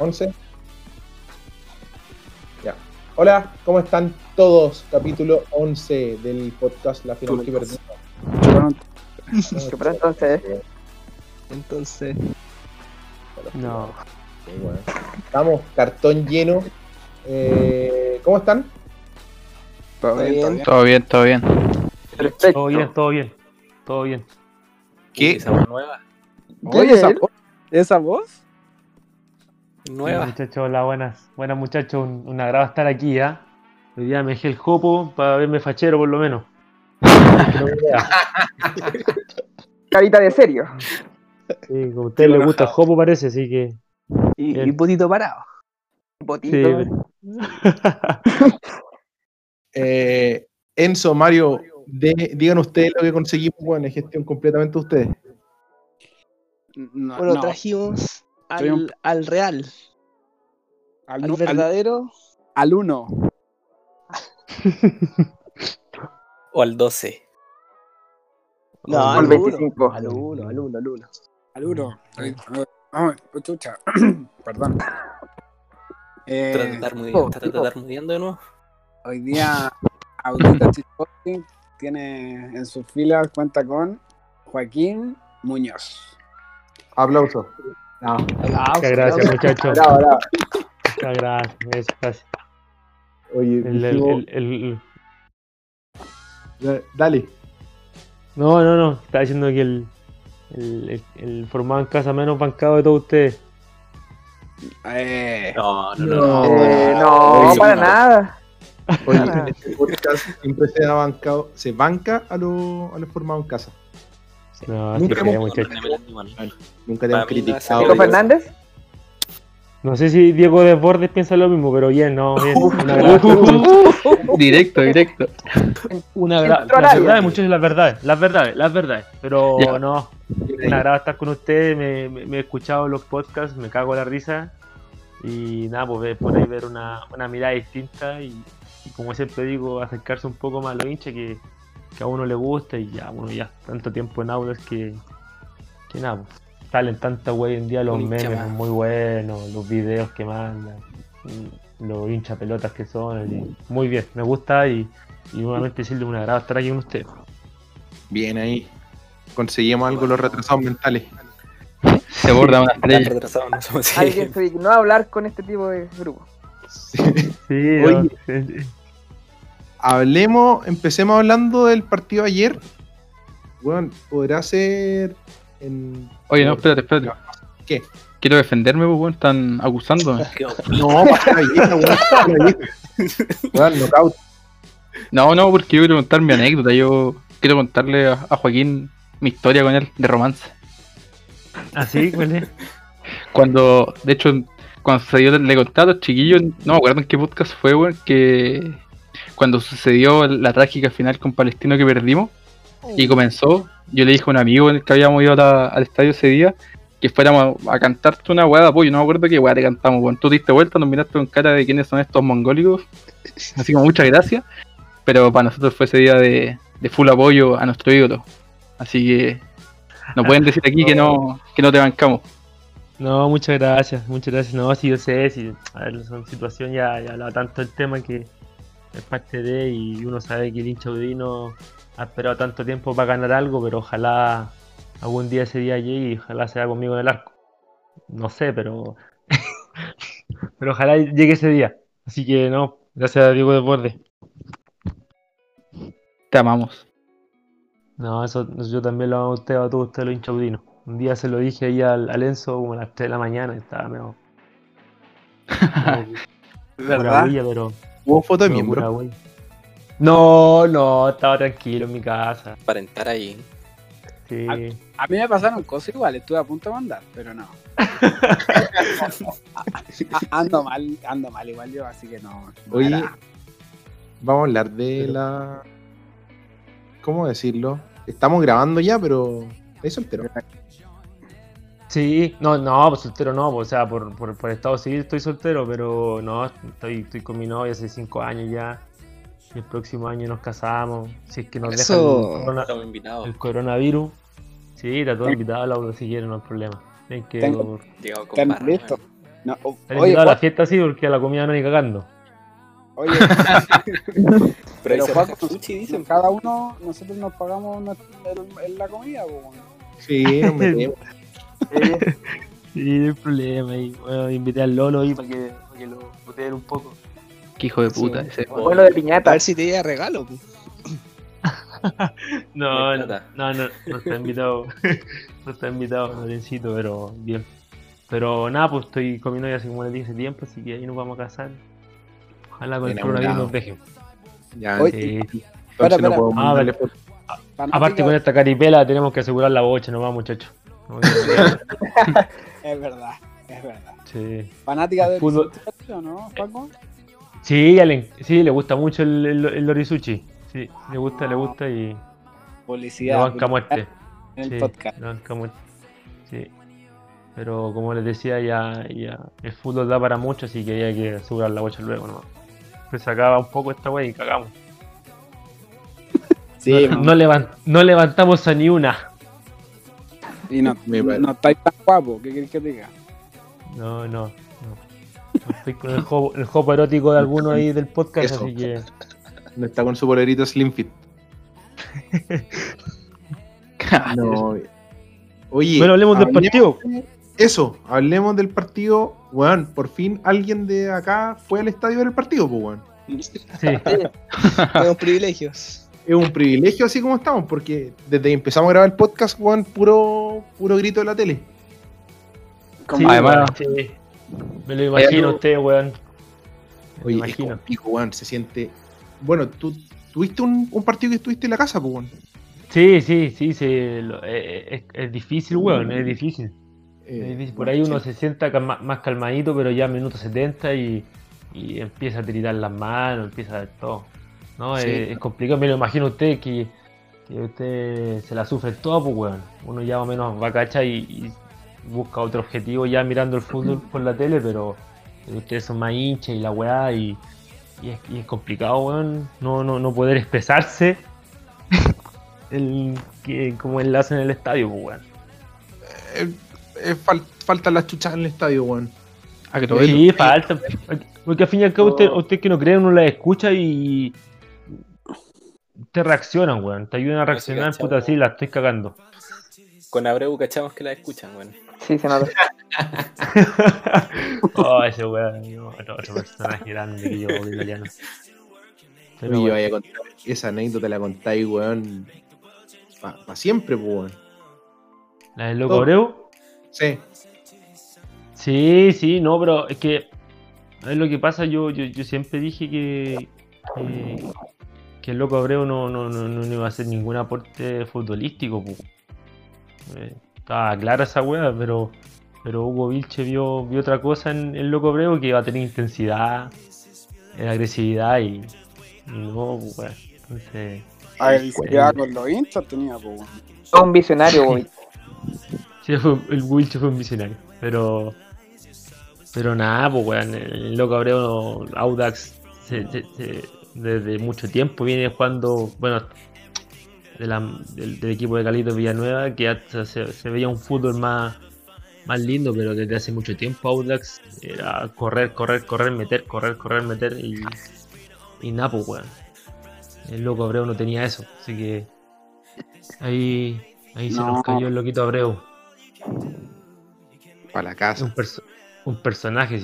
11. Ya. Hola, ¿cómo están todos? Capítulo 11 del podcast La Final que perdimos. ¿Qué pronto ustedes? Entonces. No. Sí, bueno. Estamos cartón lleno. ¿Cómo están? Todo bien. Perfecto. Todo bien. ¿Qué? Esa voz nueva. Oye, ¿esa voz? Nueva. Hola, muchachos, hola, buenas muchachos, un agrado estar aquí, ¿ah? Hoy día me dejé el jopo para verme fachero por lo menos. Carita de serio. Sí, como a usted le gusta el jopo parece, así que... Y potito parado. Potito. Sí. Enzo, Mario, digan ustedes lo que conseguimos, bueno, es gestión completamente de ustedes. No. Trajimos al real. Al verdadero. Al 1. O al 12. No, al 25. Al 1. Chucha. Perdón. ¿Tratar muriendo de nuevo? Hoy día Audax Italiano tiene en sus filas, cuenta con Joaquín Muñoz. Aplausos. No. Muchas gracias, muchachos. Muchas gracias. Oye, dale. No. Estaba diciendo que el formado en casa menos bancado de todos ustedes. No, para nada. Oye, en este podcast siempre se ha bancado, se banca a los formados en casa. No, nunca te han criticado. ¿Diego Fernández? No sé si Diego Desbordes piensa lo mismo, pero bien, no. Bien, directo. Una verdad. Las verdades, muchachos, las verdades. Pero ya. No. Un agrado estar con ustedes. Me he escuchado los podcasts, me cago la risa. Y nada, pues por ahí ver una mirada distinta. Y como siempre digo, acercarse un poco más a los hinchas que a uno le gusta y ya, bueno, ya tanto tiempo en aulas que nada, pues, salen tanta wey en día los memes más. Muy buenos, los videos que mandan, los hincha pelotas que son, muy bien, me gusta y nuevamente decirle un agrado estar aquí con ustedes. Bien ahí, conseguimos algo los retrasados mentales. Se borda una estrella. Alguien se dignó a hablar con este tipo de grupo. Sí. Oye. Empecemos hablando del partido ayer. Bueno, podrá ser. Oye, no, espérate. ¿Qué? Quiero defenderme, pues, bueno, están acusándome. No, para No, porque yo quiero contar mi anécdota. Yo quiero contarle a Joaquín mi historia con él de romance. ¿Ah, sí? ¿Cuál es? Cuando se dio el contrato, chiquillos, no me acuerdo en qué podcast fue, bueno, que. Cuando sucedió la trágica final con Palestino que perdimos y comenzó, yo le dije a un amigo en el que habíamos ido al estadio ese día que fuéramos a cantarte una hueá de apoyo. No me acuerdo qué hueá te cantamos. Bueno, tú te diste vuelta, nos miraste con cara de quiénes son estos mongólicos. Así como muchas gracias. Pero para nosotros fue ese día de full apoyo a nuestro ídolo. Así que no pueden decir aquí que no te bancamos. No, muchas gracias. No, si yo sé, a ver, son situación ya hablaba tanto el tema que... es parte de, y uno sabe que el hincha audino ha esperado tanto tiempo para ganar algo, pero ojalá algún día ese día llegue y ojalá sea conmigo en el arco. No sé, pero ojalá llegue ese día. Así que no, gracias a Diego Desbordes. Te amamos. No, eso yo también lo amo a usted, a todos ustedes los hinchas audinos. Un día se lo dije ahí al Enzo como a las 3 de la mañana y estaba medio... ¿Verdad? Pero... ¿Hubo foto de miembro? No, estaba tranquilo en mi casa. Para entrar ahí. Sí. A mí me pasaron cosas iguales, estuve a punto de mandar, pero no. Ando mal igual yo, así que no. Oye, vamos a hablar de la... ¿Cómo decirlo? Estamos grabando ya, pero... ¿Es soltero? Sí, no, soltero no, o sea, por estado civil estoy soltero, pero no, estoy con mi novia hace 5 años ya, y el próximo año nos casamos, si es que nos dejan el coronavirus. Sí, está todo invitado, Laura, si quieren, no hay problema. Ven que... Están listos. No, oye, a la fiesta sí, porque a la comida no ni cagando. Oye, pero Juan, sushi dicen, cada uno, nosotros nos pagamos en la comida, ¿cómo? Sí, hombre. Sí, no hay problema. Y bueno, invité al Lolo ahí para que lo boteen un poco. Qué hijo de puta, sí, ese. Vuelo de piñata. A ver si te llega regalo, pues. No está invitado. No está invitado, Lorencito, pero bien. Pero nada, pues estoy con mi novia hace como les dije hace tiempo, así que ahí nos vamos a casar. Ojalá con el coronavirus nos dejen. Ya, oye, espera. No vale. Aparte con esta caripela tenemos que asegurar la bocha, no va, muchachos. Es verdad. Sí. ¿Fanática del sushi o no, Paco? Sí, le gusta mucho el lorisuchi. Sí, le gusta y... Publicidad. Lo banca muerte. En el podcast. Lo banca muerte, sí. Pero como les decía, ya el fútbol da para mucho, así que hay que asegurar la bocha luego, ¿no? Pues acaba un poco esta wey y cagamos. Sí, no levantamos a ni una. Y no estáis tan guapo, ¿qué querés que diga? No estoy con el jopo erótico de alguno ahí del podcast, eso. Así que... No está con su bolerito Slim Fit. No. Oye, bueno, hablemos del partido. Eso, hablemos del partido. Bueno, por fin alguien de acá fue al estadio del partido, pues, bueno. Sí. Es un privilegio. Es un privilegio así como estamos, porque desde que empezamos a grabar el podcast, bueno, puro grito de la tele. Sí, además, sí. Me lo imagino usted, weón. Oye, me imagino. Pico, weón, se siente... Bueno, tú tuviste un partido que estuviste en la casa, pues, weón. Sí, es difícil, weón, es difícil. Por ahí uno se sienta más calmadito, pero ya minuto 70 y empieza a tiritar las manos, empieza a ver todo. No, sí. Es complicado, me lo imagino usted que usted se la sufre todo, pues, weón. Uno ya más o menos va cacha y busca otro objetivo ya mirando el fútbol por la tele, pero ustedes son más hinchas y la weá y es complicado, weón, no poder expresarse como él hace en el estadio, weón. Faltan las chuchas en el estadio, weón. Sí, faltan. Porque al fin y al cabo usted que no cree, uno las escucha y te reaccionan, weón. Te ayudan a reaccionar, puta, así la estoy cagando. Con Abreu cachamos que la escuchan, weón. Sí, se nota. Oh, ese weón, otro personaje grande que yo, italiano. Pero yo vaya a contar esa anécdota, la contáis, weón, para siempre, weón. ¿La del loco Abreu? Sí, no, pero es que es lo que pasa, yo siempre dije que el loco Abreu no iba a hacer ningún aporte futbolístico, pues. Estaba clara esa hueá, pero Hugo Vilche vio otra cosa en el loco Abreu, que iba a tener intensidad, agresividad y no, pues. Entonces, agresividad con los hinchas tenía, pues. Fue un visionario, güey. Sí, el Vilche fue un visionario, pero nada, pues, weón. El loco Abreu, Audax, desde mucho tiempo viene jugando, bueno, del equipo de Carlitos Villanueva, que hasta se veía un fútbol más lindo, pero desde hace mucho tiempo Audax era correr, meter y nada, pues, weón. El loco Abreu no tenía eso, así que ahí se nos cayó el loquito Abreu. Para la casa. Un personaje.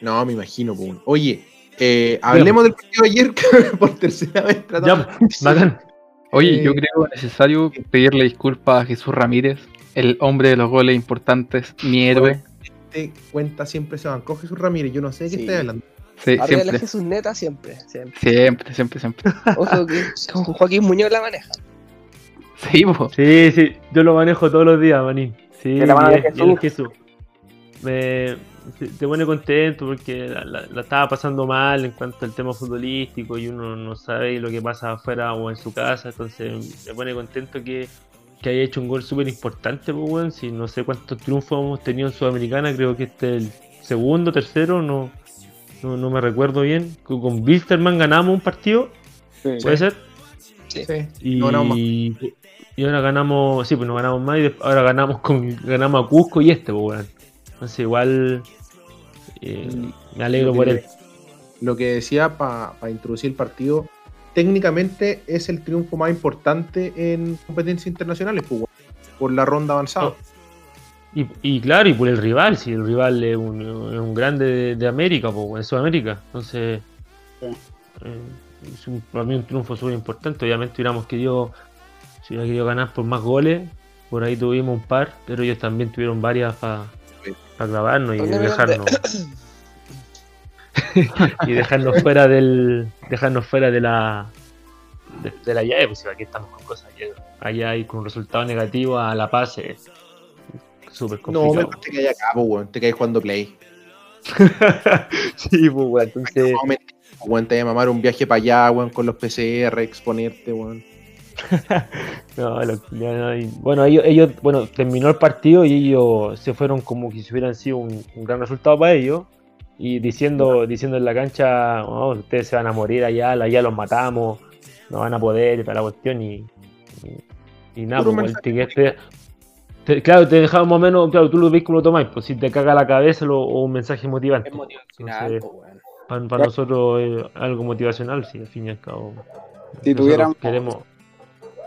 No, me imagino, pues. Oye, hablemos del partido de ayer por tercera vez tratando. Ya, oye, yo creo necesario pedirle disculpas a Jesús Ramírez, el hombre de los goles importantes, mi héroe. Este cuenta siempre se bancó Jesús Ramírez, yo no sé de qué estoy hablando. Sí, siempre. Jesús Neta siempre. Ojo que Joaquín Muñoz la maneja. Sí, po. Sí, yo lo manejo todos los días, manín. Sí, de la mano de Jesús. Te pone contento porque la estaba pasando mal en cuanto al tema futbolístico y uno no sabe lo que pasa afuera o en su casa, entonces me pone contento que haya hecho un gol súper importante, pues, bueno, si no sé cuántos triunfos hemos tenido en Sudamericana, creo que este es el segundo, tercero, no me recuerdo bien, con Wilstermann ganamos un partido, sí, ¿puede ser? Sí. Y ahora ganamos, sí, pues no ganamos más y ahora ganamos a Cusco y pues, bueno. Entonces igual me alegro por él. Lo que decía para introducir el partido, técnicamente es el triunfo más importante en competencias internacionales, por la ronda avanzada. Oh. Y claro, y por el rival, si el rival es un grande de América, de Sudamérica. Entonces, es para mí un triunfo súper importante. Obviamente hubiéramos querido, si hubiera querido ganar por más goles, por ahí tuvimos un par, pero ellos también tuvieron varias para clavarnos y dejarnos y dejarnos fuera de la llave, pues aquí estamos con cosas allá y con un resultado negativo a La Paz. Súper complicado. No, mejor te quedas acá, weón. Te quedas jugando Play. Sí, pues, weón. Entonces, weón, te voy a mamar un viaje para allá, weón, con los PCR, exponerte, weón. No, bueno, ellos, terminó el partido y ellos se fueron como que si hubieran sido un gran resultado para ellos. Y diciendo en la cancha, oh, ustedes se van a morir allá los matamos, no van a poder, y toda la cuestión. Y nada, como el tiquete. Claro, te dejaba más o menos, claro, tú lo ves como lo tomáis, pues si te caga la cabeza o un mensaje motivante. Es motivacional, entonces, bueno. Para nosotros es algo motivacional, sí, al fin y al cabo. Si tuviéramos...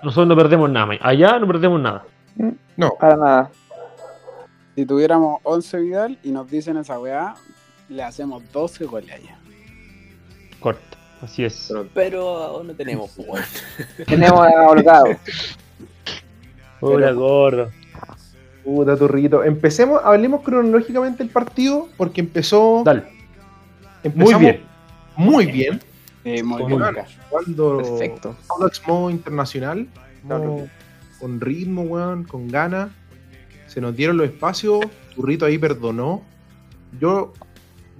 Nosotros no perdemos nada, allá no perdemos nada. No. Para nada. Si tuviéramos 11 Vidal y nos dicen esa weá, le hacemos 12 goles allá. Corto, así es. Pero aún no tenemos jugador. Tenemos a Holgado. Hola, gordo. Puta, Turrito. Hablemos cronológicamente el partido, porque empezó... Dale. Muy bien. Muy bien. Cuando perfecto. Modo internacional, claro. Con ritmo, weón, con ganas. Se nos dieron los espacios, Turrito ahí perdonó. Yo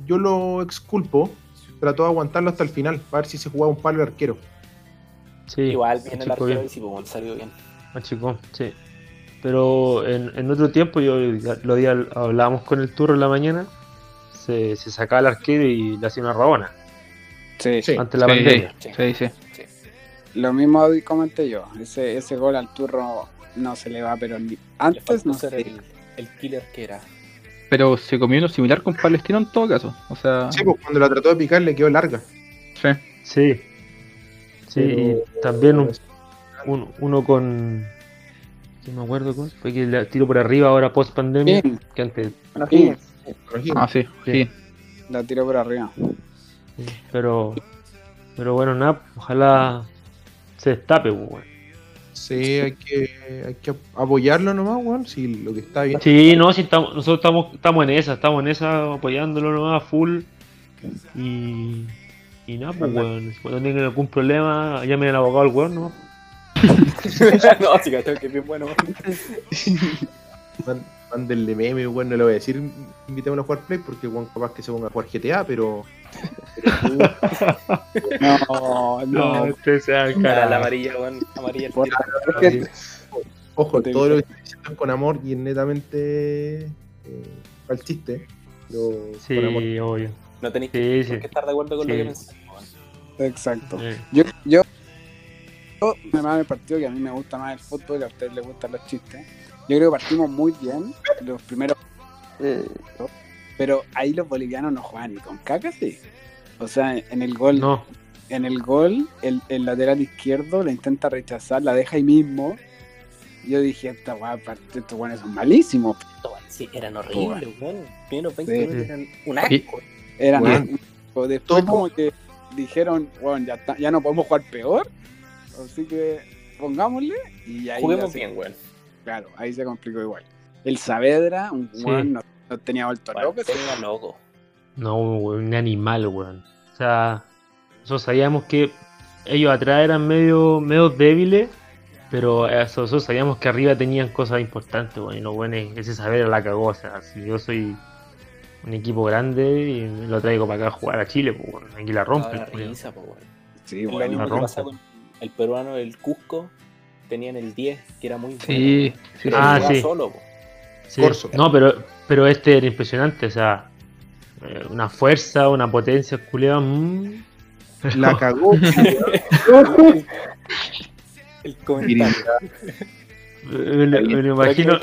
lo exculpo, trató de aguantarlo hasta el final, para ver si se jugaba un palo el arquero. Sí, igual, bien el arquero y si Pumón salió bien. Chico, sí. Pero en otro tiempo, yo los días hablábamos con el Turro en la mañana, se sacaba el arquero y le hacía una rabona. Sí, sí. Antes de la pandemia. Sí. Lo mismo hoy comenté yo. Ese gol al Turro no se le va, pero antes no se el killer que era. Pero se comió uno similar con Palestino en todo caso. O sea... Sí, pues cuando la trató de picar le quedó larga. Sí, y también uno con... No me acuerdo cuál fue, que le tiró por arriba ahora post pandemia. Que antes... Sí. La tiró por arriba. Sí, pero bueno, nada, ojalá se destape, weón. Sí, hay que apoyarlo nomás, weón, si lo que está bien. Sí, no, si nosotros estamos en esa, apoyándolo nomás full. Y nada, pues, weón, si no tienen algún problema, llamen al abogado al weón, nomás. No, sí, cacho, que es bien bueno. Mándenle meme, weón, no le voy a decir, invitémoslo a jugar Play, porque weón capaz que se ponga a jugar GTA, pero no, usted se da el cara. La amarilla, weón, amarilla. Ojo, todo lo que estoy diciendo es con amor y netamente al chiste. Sí, con amor. Obvio. No tenéis que estar de acuerdo con lo que pensáis. Exacto. Sí. Yo me mando el partido que a mí me gusta más el fútbol y a ustedes les gustan los chistes. Yo creo que partimos muy bien los primeros, pero ahí los bolivianos no juegan ni con caca, sí. O sea, en el gol, no. En el gol, el lateral izquierdo la intenta rechazar, la deja ahí mismo. Yo dije, estos guanes son malísimos. Sí, eran horribles, bueno. Primero 20 minutos eran un asco. Después como que dijeron, bueno, ya no podemos jugar peor. Así que pongámosle y ahí juguemos bien, güey. Claro, ahí se complicó igual. El Saavedra, un weón, no tenía vuelto loco. Tenía loco. No, weón, un animal, weón. O sea, nosotros sabíamos que ellos atrás eran medio débiles, pero nosotros sabíamos que arriba tenían cosas importantes, weón. Y los weones, ese Saavedra la cagó. O sea, si yo soy un equipo grande y lo traigo para acá a jugar a Chile, pues, weón. Aquí la rompe. La risa, pues, weón. Sí, weón. Lo mismo que pasa con el peruano, el Cusco. Tenían el 10, que era muy bueno. Sí. Solo, sí. No, pero este era impresionante, o sea, una fuerza, una potencia, culiada. La cagó. El comentario. Me imagino.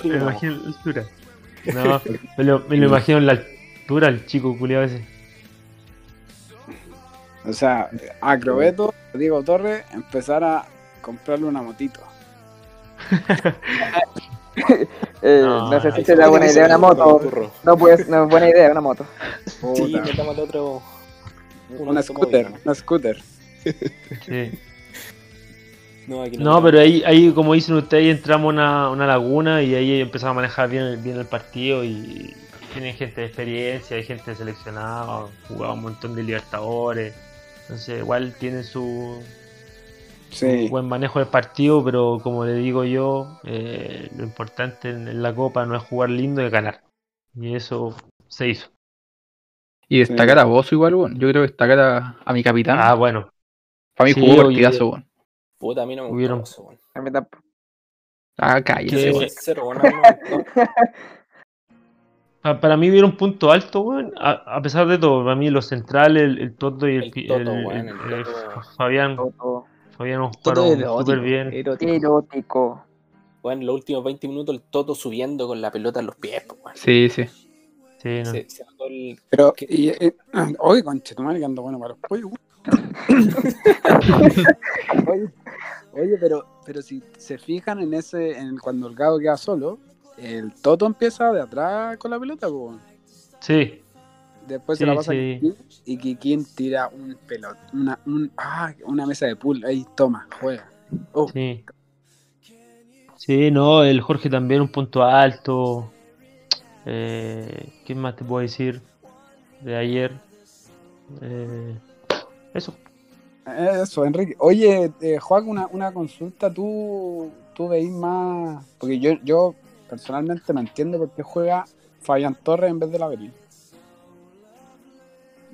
No, me lo imagino en la altura, el chico culiado ese. O sea, a Croeto, Diego Torres, empezar a comprarle una motito. No sé si será buena idea una moto. No, pues, no es buena idea una moto. Sí, metamos otro. Una scooter, una scooter. Sí. No, aquí no, pero ahí como dicen ustedes, entramos a una laguna y ahí empezamos a manejar bien el partido y tienen gente de experiencia, hay gente seleccionada, jugaba un montón de Libertadores, entonces igual tienen su buen manejo del partido, pero como le digo yo, lo importante en la Copa no es jugar lindo, es ganar, y eso se hizo. Y destacar a Bozo igual, bueno. Yo creo que destacar a mi capitán. Ah, bueno. Para mí jugó partidazo, bueno. Puta, a mí no me hubieron Bozo, bueno. A mí tampoco. Ah, cállese, bueno. Para mí hubiera un punto alto, bueno. A pesar de todo, para mí los centrales, el Toto y el Fabián. Fabián jugaron súper bien. Erótico. Bueno, los últimos 20 minutos el Toto subiendo con la pelota en los pies, bueno. Sí, sí. Sí, no. Se mató el... Pero, hoy conchetumare que ando bueno para los pollos. Oye, pero si se fijan en ese, cuando el Gabo queda solo, el Toto empieza de atrás con la pelota, ¿cómo? Sí. Después se la pasa a Kikín, y Kikín tira un pelota, una mesa de pool, ahí toma, juega. Oh. Sí. Sí, no, el Jorge también un punto alto. ¿Qué más te puedo decir de ayer? Eso, Enrique. Oye, Joaquín, una consulta. ¿Tú veis más? Porque yo personalmente no entiendo por qué juega Fabián Torres en vez de la Belín.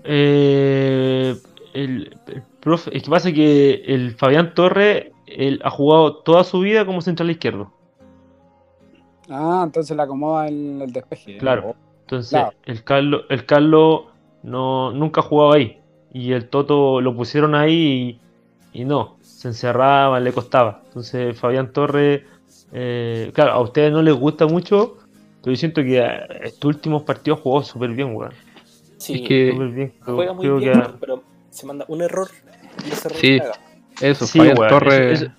El profe, es que pasa que el Fabián Torres ha jugado toda su vida como central izquierdo. Ah, entonces le acomoda el despeje. Claro, entonces claro. El Carlos no, nunca jugaba ahí. Y el Toto lo pusieron ahí y no, se encerraba, le costaba. Entonces Fabián Torres, claro, a ustedes no les gusta mucho, pero yo siento que estos últimos partidos jugó súper bien, weón. Sí, es que bien, juega muy bien, pero se manda un error y ese error sí, eso, sí, Fabián Torres... Eso.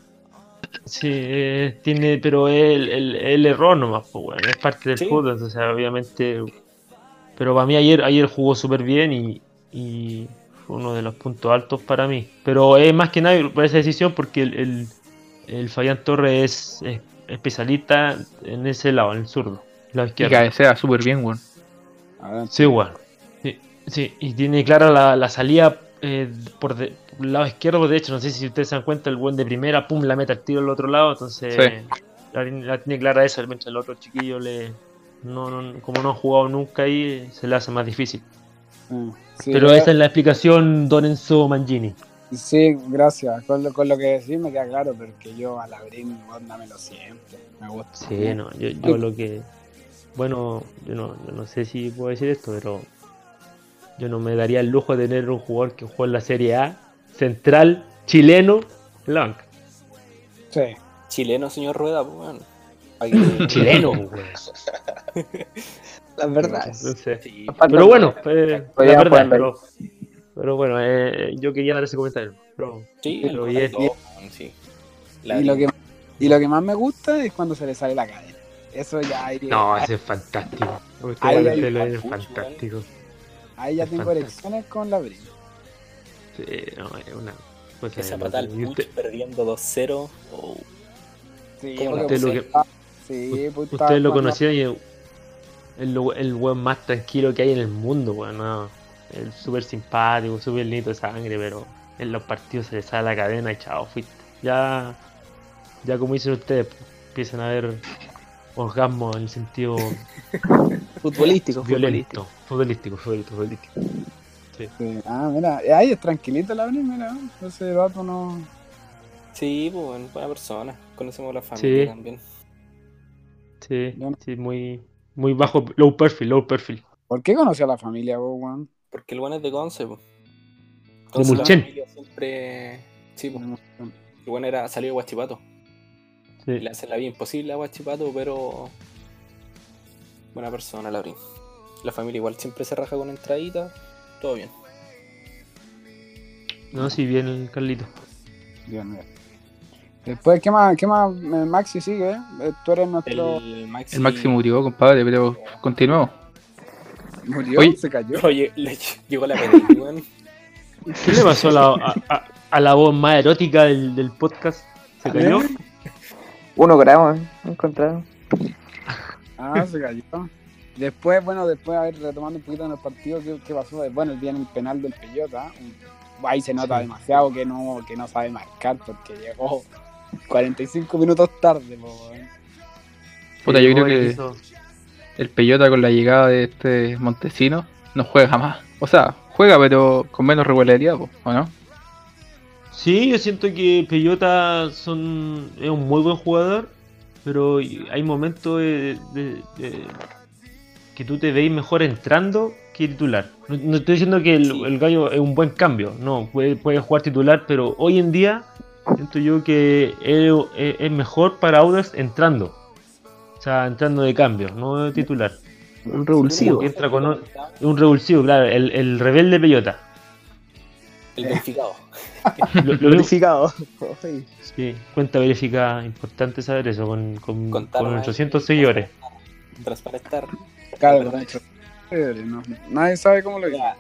Sí, tiene, pero el error nomás, pues, bueno, es parte del fútbol, entonces obviamente, pero para mí ayer jugó súper bien y fue uno de los puntos altos para mí, pero es más que nada por esa decisión porque el Fabián Torres es especialista en ese lado, en el zurdo, la izquierda. Y cabecea súper bien, weón. Bueno. Sí, weón. Bueno. Sí, y tiene clara la salida por el lado izquierdo, de hecho, no sé si ustedes se dan cuenta, el buen de primera, pum, la mete al tiro al otro lado, entonces la tiene clara esa, mientras el otro chiquillo como no ha jugado nunca ahí, se le hace más difícil. Sí, pero esa es la explicación, don Enzo Mangini. Sí, gracias, con lo que decís me queda claro, porque yo a la Brin, dámelo siempre, me gusta. Sí, no, yo lo que... Bueno, yo no sé si puedo decir esto, pero... Yo no me daría el lujo de tener un jugador que juega en la Serie A, central, chileno, en la banca. Sí. Chileno, señor Rueda, pues, bueno. Chileno, pues. La verdad. No sé. Sí. Pero bueno, la verdad, pero bueno, yo quería dar ese comentario. Sí. Y lo que más me gusta es cuando se le sale la cadena. Eso ya... No, eso es fantástico. Es fantástico. Ahí ya tengo elecciones con la Brin. Sí, no, es una... Pues esa patada al Puch perdiendo 2-0. Oh. Sí, ustedes lo conocían y el weón más tranquilo que hay en el mundo, weón. No, el súper simpático, súper lindo de sangre, pero en los partidos se le sale la cadena y chao, fuiste. Ya como dicen ustedes, empiezan a ver orgasmo en el sentido... Futbolístico. Sí. Ah, mira, ahí es tranquilito la Abril, mira. Ese vato no. Sí, pues, buena persona. Conocemos a la familia también. Sí, ¿no? Sí, muy, muy bajo, low perfil. ¿Por qué conoce a la familia, vos, Juan? Porque el Juan es de Conce, pues. Conce la familia siempre. Sí, pues. El Juan era salido de Huachipato. Sí. Le hacen la vida imposible a Huachipato, pero. Buena persona, la abrí. La familia igual siempre se raja con entradita. Todo bien. No, sí, bien el Carlito. Bien, bien. Después, ¿qué más? Maxi sigue, ¿eh? Tú eres nuestro... El Maxi murió, compadre, pero continuemos. ¿Murió? ¿Oye? ¿Se cayó? Oye, le llegó la película. ¿Qué le pasó a la voz más erótica del podcast? ¿Se cayó? 1 gramo, encontrado. Ah, se cayó. Después, a ver, retomando un poquito en el partido, ¿qué pasó? Bueno, el día en el penal del Pellota, ahí se nota demasiado que no sabe marcar, porque llegó 45 minutos tarde, po. Puta, yo creo que el Pellota con la llegada de este Montesino no juega más. O sea, juega pero con menos regularidad, po, ¿o no? Sí, yo siento que Pellota es un muy buen jugador, pero hay momentos que tú te veis mejor entrando que titular. No estoy diciendo que el gallo es un buen cambio, no, puede jugar titular, pero hoy en día siento yo que es mejor para Audax entrando. O sea, entrando de cambio, no de titular. Un revulsivo. Entra con un revulsivo, claro, el rebelde Pellota. El verificado. Lo verificado. Sí, cuenta verificada, importante saber eso, con 800 seguidores. Transparentar. Claro, no, nadie sabe cómo lo haga.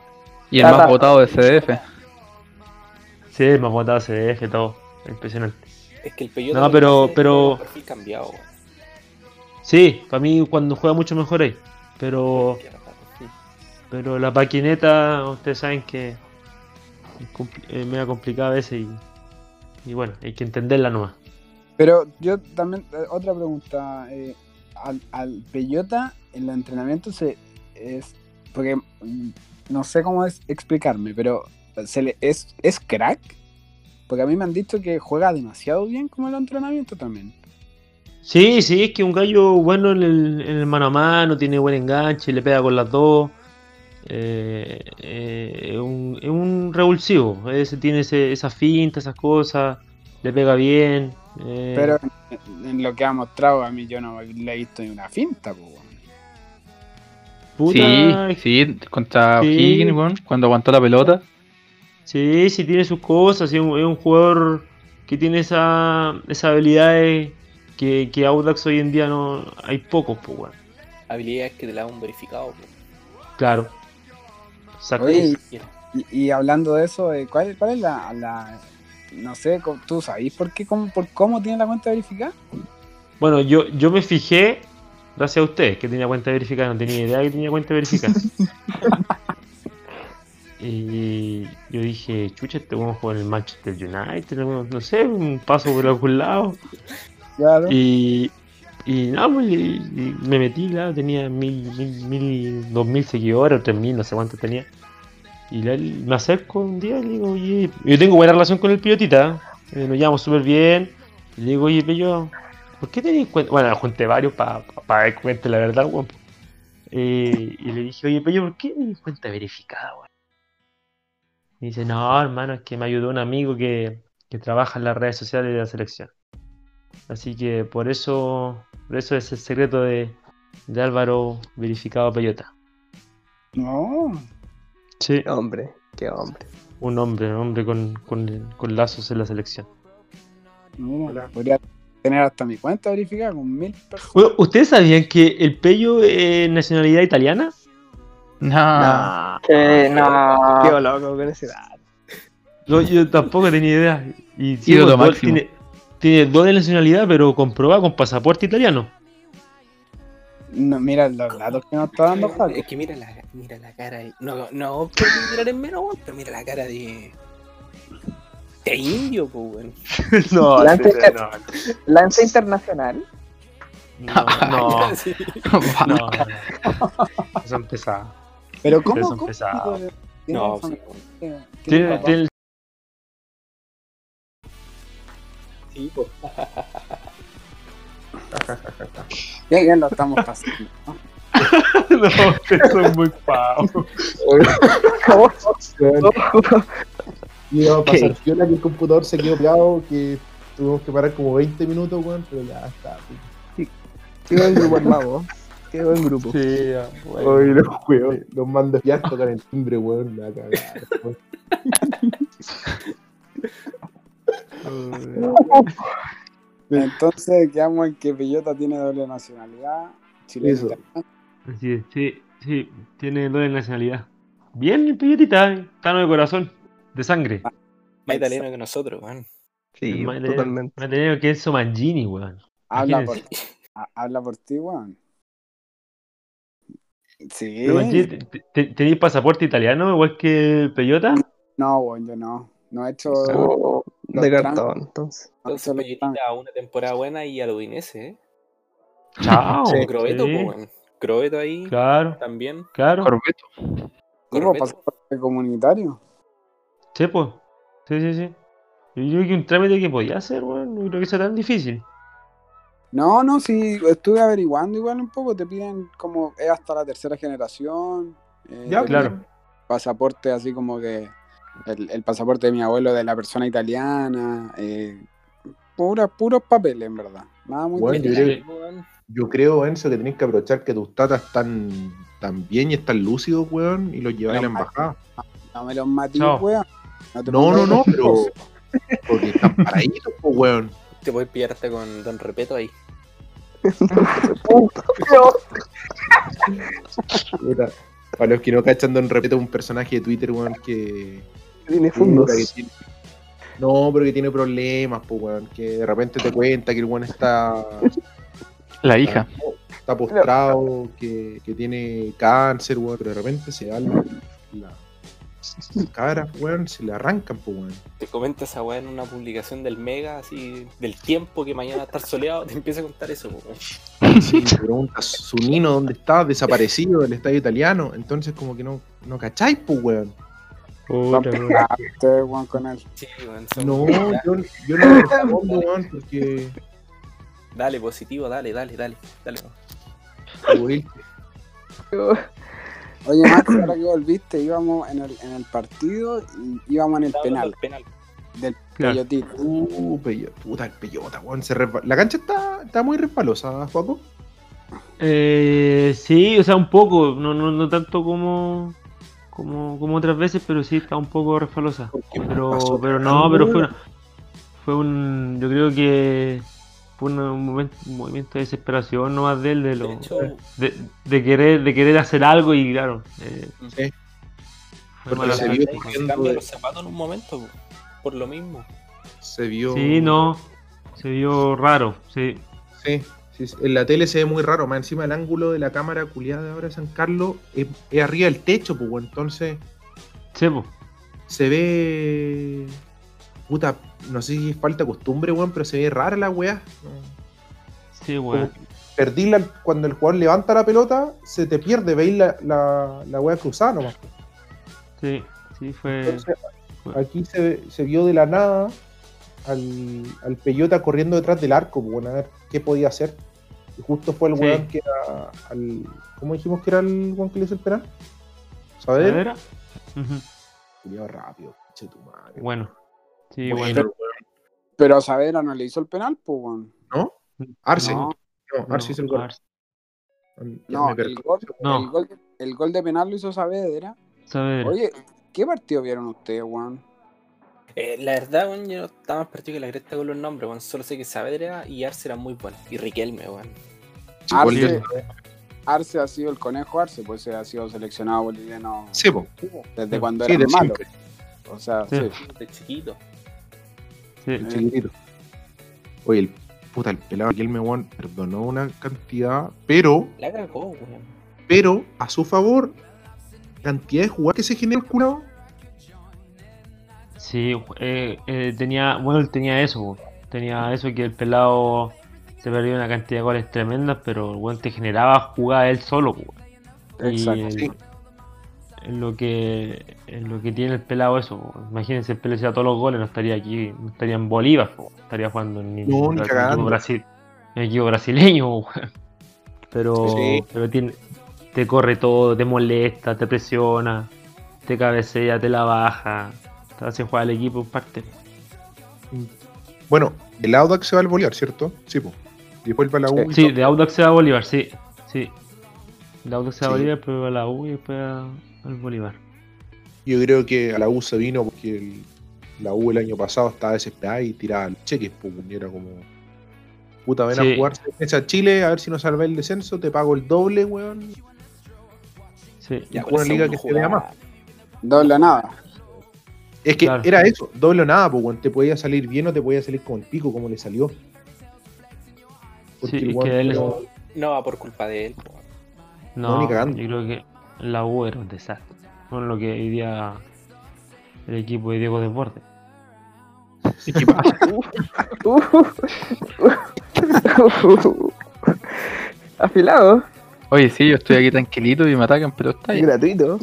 Y el más votado de CDF. Sí, el más votado de CDF, todo. Impresionante. Es que el Pellota no, pero... el perfil cambiado. Sí, para mí cuando juega mucho mejor ahí. Pero la paquineta, ustedes saben que es medio complicada a veces y bueno, hay que entenderla nomás. Pero yo también, otra pregunta, al Pellota en los entrenamientos porque no sé cómo es explicarme, pero ¿es crack? Porque a mí me han dicho que juega demasiado bien como en los entrenamientos también. Sí, es que un gallo bueno en el mano a mano, tiene buen enganche, le pega con las dos. Es un revulsivo, tiene esas fintas, esas cosas, le pega bien. Pero en lo que ha mostrado, a mí yo no le he visto ni una finta, pues. Puta. Sí, contra Kikín, bueno, cuando aguantó la pelota. Sí, tiene sus cosas, es un jugador que tiene esas habilidades que Audax hoy en día no hay pocos, pues, bueno. Habilidades que te la han verificado, pues. Claro. Oye, y hablando de eso, ¿cuál es la no sé, tú sabes por cómo tiene la cuenta verificada? Bueno, yo me fijé gracias a ustedes que tenía cuenta verificada, no tenía idea que tenía cuenta verificada. Y yo dije, chucha, te vamos a jugar en el Manchester United, no sé, un paso por algún lado. Claro. Y no, pues, y me metí, claro, tenía 2.000 seguidores, 3.000, no sé cuánto tenía. Y me acerco un día y le digo, oye, yo tengo buena relación con el Pellotita, nos llevamos súper bien. Y le digo, oye, Pello, ¿por qué tenés cuenta? Bueno, junté varios para ver cuenta, la verdad, weón. Y le dije, oye, Pello, ¿por qué tenés cuenta verificada, weón? Y dice, no, hermano, es que me ayudó un amigo que trabaja en las redes sociales de la selección. Así que por eso es el secreto de Álvaro verificado Pellota. No. Sí. Hombre, qué hombre. Un hombre con lazos en la selección. No, podría tener hasta mi cuenta verificada con 1.000 personas. Bueno, ¿ustedes sabían que el Pello es nacionalidad italiana? No. No. Qué loco con ese dato. No, yo tampoco tenía idea. Y sí, lo máximo. Tiene 2 de nacionalidad, pero comprobada con pasaporte italiano. No, mira los datos que nos está dando, Pablo. Es que mira la cara de... No, puedo mirar en menos, pero mira la cara de... De indio, pues, bueno. No, ¿Lanza internacional? No. Sí. No. Eso empezaba. ¿Pero cómo? No, tiene... Ya lo estamos pasando. No, ustedes son muy pavos. Y iba a pasar piola que el computador se quedó pegado, que tuvimos que parar como 20 minutos, weón, pero ya está. Sí, Qué buen grupo. Sí, bueno. Oye, los weón, los mandos ya tocan el timbre, weón. Me va a cagar. Entonces quedamos en que Pellota tiene doble nacionalidad. Chileno. Sí, sí, sí, tiene doble nacionalidad. Bien, Pellotita, tano de corazón, de sangre. Más italiano que nosotros, weón. Sí, más totalmente. Más italiano que Enzo Mangini, weón. Habla por ti, weón. Sí. ¿Tenéis pasaporte italiano igual que Pellota? No, weón, yo no. No he hecho... de cartón, entonces. Entonces Pellotita, una temporada buena y al Udinese, ¿eh? Chao. Sí, Croeto, sí. Pues, Croeto ahí. Claro. También. Claro. Croeto. ¿Cómo pasaporte comunitario? Sí, pues. Sí, sí, sí. Yo creo que un trámite que podía hacer, weón, no creo que sea tan difícil. No, sí, estuve averiguando igual un poco, te piden como es hasta la tercera generación. Ya, claro. Pasaporte así como que el pasaporte de mi abuelo de la persona italiana, puros papeles, en verdad. Nada muy bueno, yo creo, Enzo, que tenés que aprovechar que tus tatas están tan bien y están lúcidos, weón, y los llevas a la embajada. No me los matís, weón. No, pero porque están paraditos, pues, weón. Te voy a pillarte con Don Repeto ahí. Mira, para los que no cachan, Don Repeto es un personaje de Twitter, weón, que... Tiene fundos. No, pero que tiene problemas, pues, weón, que de repente te cuenta que el weón está... La hija. Está postrado, que tiene cáncer, weón, pero de repente se da la... caras, weón, se le arrancan, pues, weón. Te comenta esa weón en una publicación del Mega, así, del tiempo que mañana va a estar soleado, te empieza a contar eso, weón. Sí, te preguntas, su nino, ¿dónde está? Desaparecido del estadio italiano, entonces como que no cacháis, pues, weón. Weón con él. Sí, weón, no, yo no me respondo, weón, porque... Dale, positivo, dale. Oye, Max, ahora que volviste, íbamos en el partido y íbamos en el penal. Del Pellotito. Puta, el Pellota, weón. La cancha está muy resbalosa, Joaco. Sí, o sea, un poco. No tanto como otras veces, pero sí está un poco resbalosa. Pero no, pero fue un... Yo creo que... Fue un movimiento de desesperación nomás de él, de querer hacer algo y claro. Sí. Porque se vio cambiando los zapatos en un momento, por lo mismo. Se vio... Sí, no, se vio raro, sí. Sí, en la tele se ve muy raro, más encima el ángulo de la cámara culiada de ahora de San Carlos es arriba del techo, pues, entonces... Sí, pues. Se ve... Puta, no sé si es falta de costumbre, weón, pero se ve rara la weá. Sí, weón. Perdirla cuando el jugador levanta la pelota, se te pierde, veis la weá cruzada nomás. Sí, fue... Entonces, aquí se vio de la nada al Pellota corriendo detrás del arco, weón, a ver qué podía hacer. Y justo fue el weón que era... ¿Cómo dijimos que era el weón que le hizo el penal? ¿Saavedra? Uh-huh. Rápido, che tu madre. Bueno. Sí, bueno. Pero a Saavedra no le hizo el penal, pues, weón. ¿No? Arce. No, Arce hizo el gol. No, el gol de penal lo hizo Saavedra. Oye, ¿qué partido vieron ustedes, weón? La verdad, weón, yo estaba más perdido que la cresta con los nombres, weón. Solo sé que Saavedra y Arce eran muy buenos. Y Riquelme, weón. Arce ha sido el conejo Arce, pues ha sido seleccionado boliviano. Sí, pues. Desde cuando era malo. O sea, sí. De chiquito. Sí, de chiquitito. Oye, el pelado Riquelme, weón, perdonó una cantidad, pero... La cagó, weón. Pero, a su favor, cantidad de jugadas que se generó el curado. Sí, tenía eso, weón. Tenía eso que el pelado se perdió una cantidad de goles tremendas, pero el weón te generaba jugadas él solo, weón. Exacto, sí. En lo que tiene el pelado eso, imagínense, el pelado a todos los goles, no estaría aquí, no estaría en Bolívar, estaría jugando en el equipo brasileño, weón. Pero te corre todo, te molesta, te presiona, te cabecea, te la baja, te hace jugar al equipo en parte. Bueno, el Audax se va al Bolívar, ¿cierto? Sí, pues. Después el Palagú. Sí, de Audax se va a Bolívar, sí. La U se va a Bolívar, pero a la U y después al Bolívar. Yo creo que a la U se vino porque la U el año pasado estaba desesperada y tiraba cheques, y era como... Puta, ven a jugar 6 meses a Chile, a ver si no salvé el descenso, te pago el doble, weón. Sí. Y a jugar una liga que se vea más. Doble o nada. Es que claro, era eso, doble o nada, pues, weón. Te podía salir bien o te podía salir con el pico, como le salió. Porque sí, el weón, que él pero... No va por culpa de él, weón. No, yo creo que la U era un desastre. Con lo que hoy día el equipo de Diego Deportes. Afilado. Oye, sí, yo estoy aquí tranquilito y me atacan, pero está ahí. Gratuito.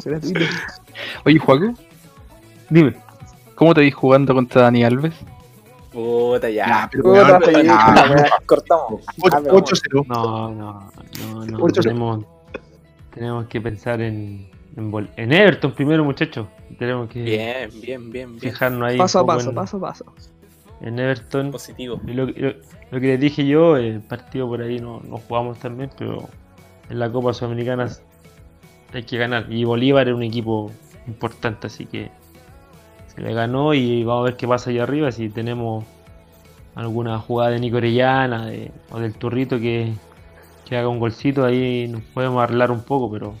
Oye, Joaco, dime, ¿cómo te vi jugando contra Dani Alves? Puta, ya. Cortamos. 8-0. No. 8-0. Tenemos que pensar en Everton primero, muchachos. Tenemos que bien. Fijarnos ahí. Paso a paso. En Everton. Positivo. Lo que les dije yo, el partido por ahí no jugamos tan bien, pero en la Copa Sudamericana hay que ganar. Y Bolívar era un equipo importante, así que se le ganó y vamos a ver qué pasa allá arriba. Si tenemos alguna jugada de Nico Orellana o del Turrito que haga un golcito, ahí nos podemos arreglar un poco, pero...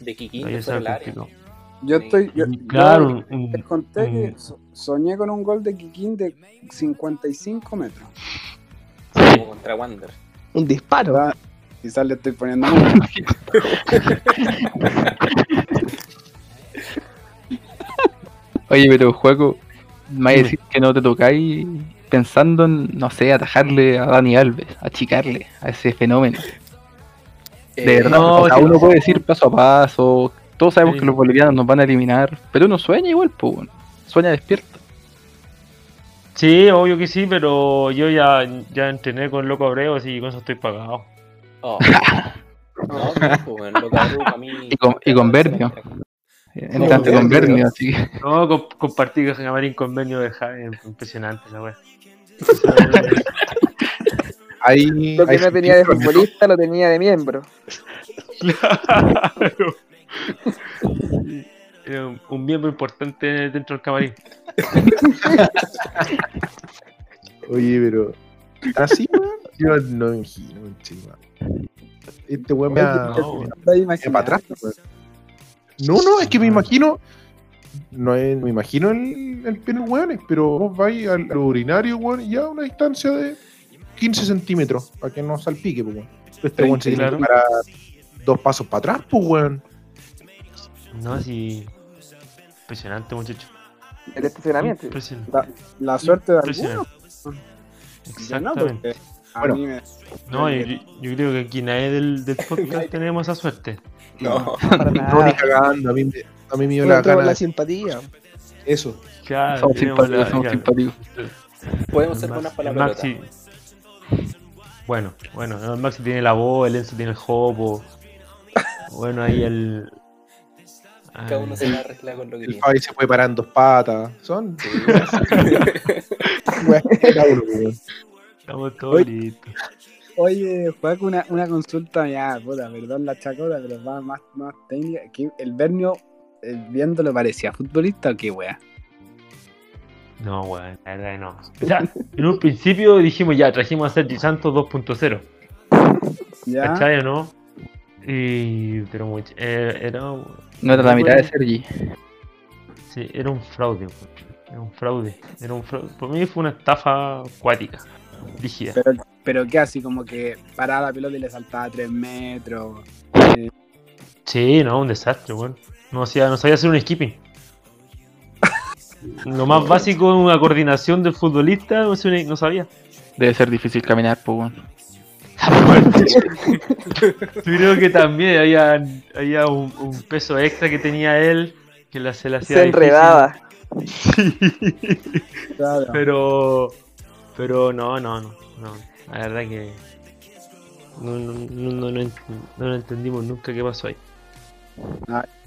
De Kikín, no. Te conté que soñé con un gol de Kikín de 55 metros. Como contra Wander. Un disparo. Quizás le estoy poniendo un... Oye, pero Juaco, me vas a decir que no te tocáis pensando en, no sé, atajarle a Dani Alves, achicarle a ese fenómeno. De verdad, uno puede decir paso a paso. Todos sabemos que los bolivianos nos van a eliminar, pero uno sueña igual, pues, bueno. Sueña despierto. Sí, obvio que sí, pero yo ya entrené con Loco Abreu, así que con eso estoy pagado. Oh. Loco Abreu para mí. Y con Bernio. Entrante con Bernio, así que... No, compartir con Jamarín con Bernio es impresionante esa wea. Lo que no tenía de futbolista lo tenía de miembro. Claro. Era un miembro importante dentro del camarín. Oye, pero... ¿Así, weón? Yo no me imagino, chico. Este weón me para atrás, weón. No, es que me imagino... me imagino el pie en el weón, pero vos vais al urinario, weón, y ya a una distancia de 15 centímetros, para que no salpique, pues, weón. Este weón se tiene que parar 2 pasos para atrás, pues, weón. No, sí. Impresionante, muchacho. El estacionamiento. La suerte de algunos. Exactamente. Bueno, yo creo que aquí nadie del podcast tenemos esa suerte. No, ni cagando. A mí me dio la gana. La simpatía. Eso. Claro, somos simpáticos. Podemos ser buenas palabras. Bueno, el Maxi tiene la voz, el Enzo tiene el hopo. Bueno, ahí el... Cada uno se la arregla con lo que tiene. El Fabi se fue parando 2 patas. Son... Estamos todos listos. Oye, Juaco, una consulta ya, puta, perdón la chacota, pero más técnica. ¿El Bernio, viéndolo, parecía futbolista o qué, wea? No, wea, la verdad no. O sea, en un principio dijimos ya, trajimos a Sergi Santos 2.0. ¿Ya? ¿Cachai o no? Pero mucho. No era la mitad de Sergi. Sí, era un fraude. Por mí fue una estafa acuática. Rígida. Pero que así, como que paraba la pelota y le saltaba 3 metros. Sí, no, un desastre, weón. No sabía hacer un skipping. Lo más básico, una coordinación del futbolista, no sabía. Debe ser difícil caminar, pues, weón. Creo que también había un peso extra que tenía él que se la hacía. Se enredaba. Sí. Claro. Pero no. La verdad que no lo entendimos nunca qué pasó ahí.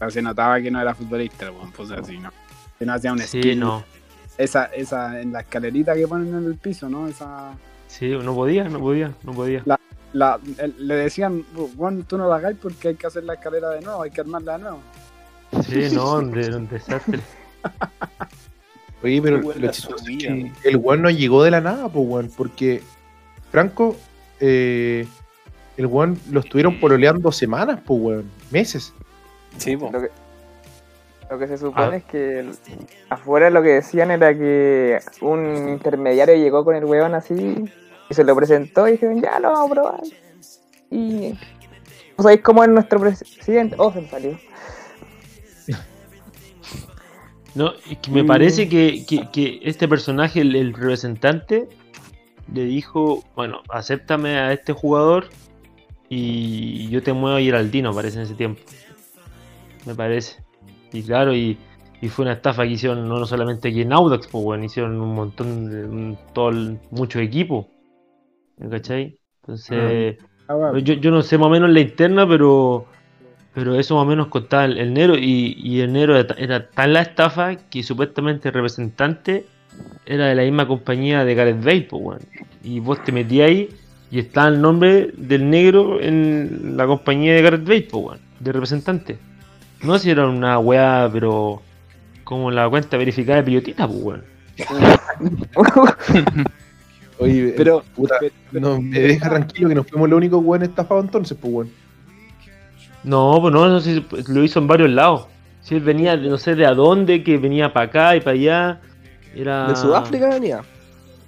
Se notaba que no era futbolista, pues así, ¿no? Que no hacía un skill. Sí, no. Esa en la escalerita que ponen en el piso, ¿no? Esa. Sí, no podía. La le decían, bueno, tú no la hagáis porque hay que hacer la escalera de nuevo, hay que armarla de nuevo. Sí, no, un desastre. Oye, pero lo chistoso es que el weón no llegó de la nada, pues, weón, porque Franco, el weón lo estuvieron pololeando semanas, pues, weón, meses. Sí, pues. Lo que se supone es que afuera lo que decían era que un intermediario llegó con el weón así y se lo presentó y dijeron, ya lo vamos a probar. Y ¿no sabéis cómo es nuestro presidente? Oh, se me salió. No, es que me parece que este personaje, el representante, le dijo, bueno, acéptame a este jugador y yo te muevo a Geraldino, parece, en ese tiempo. Me parece. Y claro, y fue una estafa que hicieron no solamente aquí en Audax, pues, bueno, hicieron un montón de muchos equipos. ¿Me cachai? Entonces, yo no sé más o menos la interna, pero eso más o menos contaba el Nero, y el Nero era tan la estafa que supuestamente el representante era de la misma compañía de Gareth Bale, pues, bueno, y vos te metías ahí y estaba el nombre del negro en la compañía de Gareth Bale, pues, bueno, de representante. No, si era una weá, pero como la cuenta verificada de Pellotita, pues, weón. Oye, pero puta, no me deja tranquilo que nos fuimos los únicos weón estafados entonces, pues, weón. No, pues no, sé, lo hizo en varios lados. Si él venía, no sé de a dónde, que venía para acá y para allá. Era... ¿De Sudáfrica venía?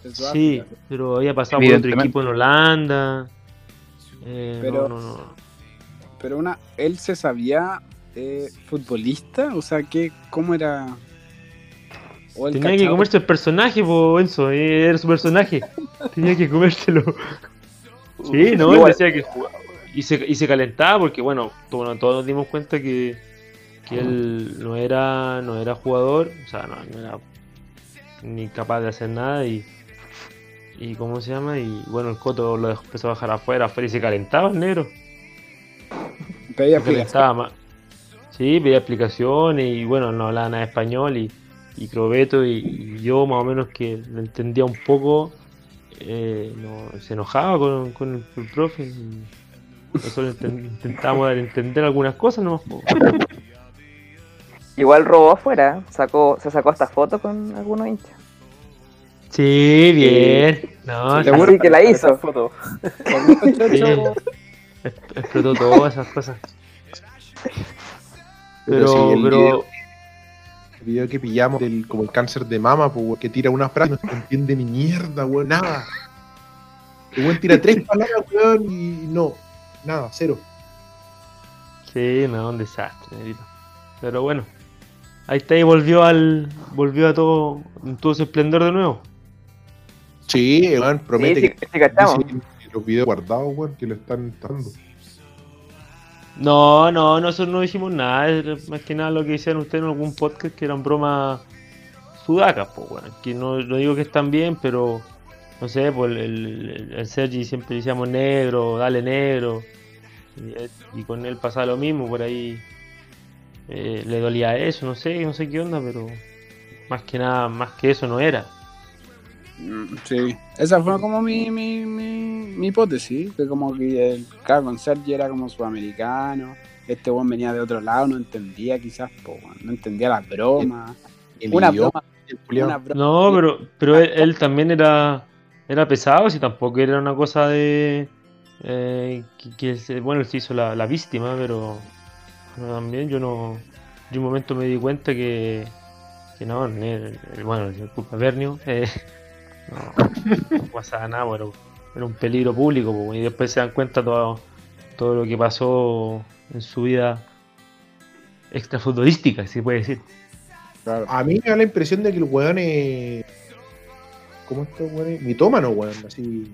De Sudáfrica. Sí, pero había pasado por otro equipo en Holanda. Pero, no. Pero él se sabía... futbolista, o sea, ¿cómo era? Tenía cachado que comerse el personaje, po, Enzo, era su personaje, tenía que comérselo. Sí, no, él decía que jugaba y se calentaba porque, bueno, todos nos dimos cuenta que él no era jugador, o sea, no era ni capaz de hacer nada y ¿cómo se llama? Y bueno, el Coto lo empezó a bajar afuera y se calentaba el negro. Se calentaba más. Sí, pedía explicaciones y bueno, no hablaba nada de español y Croeto y yo más o menos que lo entendía un poco, se enojaba con el profe y nosotros intentábamos entender algunas cosas, ¿no? Igual robó afuera, se sacó hasta fotos con algunos hinchas. Sí, bien. No, sí, así que la hizo. Foto. Sí. Explotó todas esas cosas. El video que pillamos del como el cáncer de mama, pues, que tira una frase y no se entiende ni mierda, weón, nada. El weón tira 3 palabras, weón, y no, nada, cero. Sí, no, un desastre, negrito. Pero bueno, ahí está, y volvió a todo su esplendor de nuevo. Sí, weón, promete que los videos guardados, weón, que lo están dando. No, nosotros no dijimos nada, es más que nada lo que hicieron ustedes en algún podcast que eran bromas sudacas, pues, bueno, que no digo que están bien, pero no sé, pues el Sergi siempre decíamos negro, dale negro, y con él pasaba lo mismo, por ahí le dolía eso, no sé qué onda, pero más que nada, más que eso no era. Sí, esa fue como mi hipótesis, que como que el con Sergi era como sudamericano, este weón venía de otro lado, no entendía quizás, no entendía las bromas, una broma. No, pero él también era pesado, si tampoco era una cosa de bueno, él se hizo la víctima, pero también yo en un momento me di cuenta que no, bueno, disculpa Bernio, no pasaba nada, pero era un peligro público, po, y después se dan cuenta todo lo que pasó en su vida extrafutbolística, si se puede decir. Claro. A mí me da la impresión de que el weón es... ¿Cómo es este weón? Mitómano, weón, así...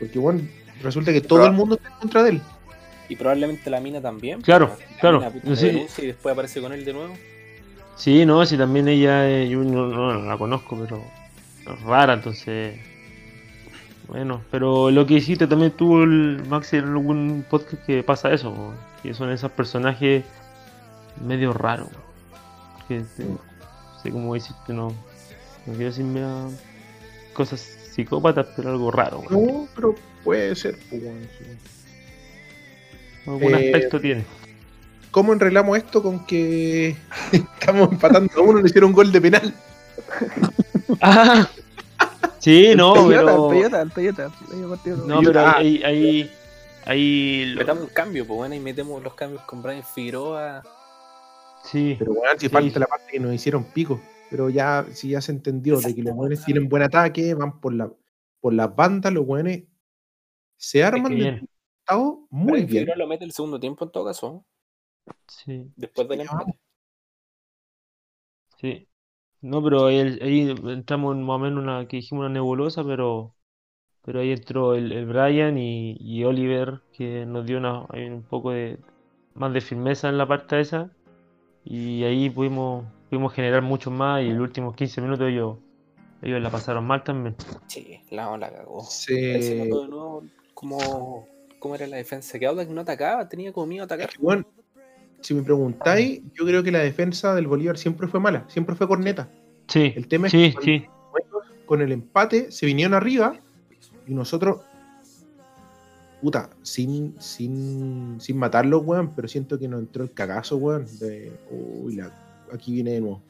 Porque, bueno, resulta que todo el mundo está en contra de él. Y probablemente la mina también. Claro. Mina, sí. Y después aparece con él de nuevo. Sí, no, si también ella, yo no la conozco, pero es rara, entonces, bueno, pero lo que hiciste también tuvo el Maxi en algún podcast que pasa eso, bro, que son esos personajes medio raros, que no sé cómo decirte, no quiero decirme cosas psicópatas, pero algo raro. No, pero puede ser. Algún aspecto tiene. ¿Cómo enrelamos esto con que estamos empatando a uno y le hicieron un gol de penal? Ah, sí, no, Pellota. No, pero ahí metamos un cambio, pues bueno, y metemos los cambios con Brian Figueroa. Sí. Pero bueno, si falta la parte que nos hicieron pico. Pero ya, si ya se entendió de que los hueones tienen buen ataque, van por las bandas, los hueones se arman del estado muy bien. Pero no lo mete el segundo tiempo en todo caso. Sí. Después del empate. Sí. No, pero ahí entramos más o menos una que dijimos una nebulosa, pero ahí entró el Brian y Oliver, que nos dio un poco de más de firmeza en la parte esa. Y ahí pudimos generar mucho más, y los últimos 15 minutos ellos la pasaron mal también. Sí, la cagó. Sí. No, ¿cómo era la defensa? Que Audax no atacaba, tenía como miedo a atacar. Bueno, si me preguntáis, yo creo que la defensa del Bolívar siempre fue mala, siempre fue corneta. Sí. El tema es que con el empate se vinieron arriba y nosotros, sin matarlos, weón, pero siento que nos entró el cagazo, weón, de uy, aquí viene de nuevo.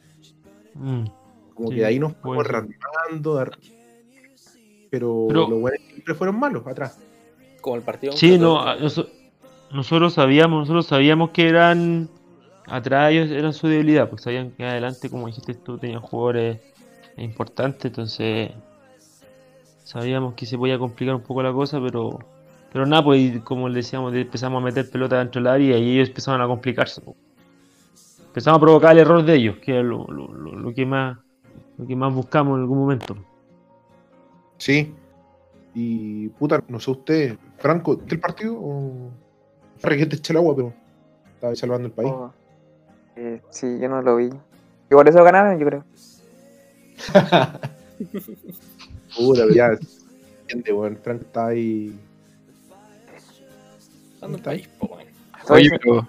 Como que de ahí nos fuimos randeando. Pero los weones siempre fueron malos atrás. Como el partido. Sí, no, nosotros sabíamos que eran atrás, ellos eran su debilidad, porque sabían que adelante, como dijiste tú, tenían jugadores importantes, entonces sabíamos que se podía complicar un poco la cosa, pero nada, pues como les decíamos, empezamos a meter pelota dentro del área y ellos empezaron a complicarse. Empezamos a provocar el error de ellos, que es lo que más buscamos en algún momento. Sí. Y puta, no sé usted, Franco, ¿qué el partido? Que te eché el agua, pero estaba salvando el país. Sí, yo no lo vi. Y por eso ganaron, yo creo. Puta, ya. Gente, bueno, Franco está ahí. Oye, pero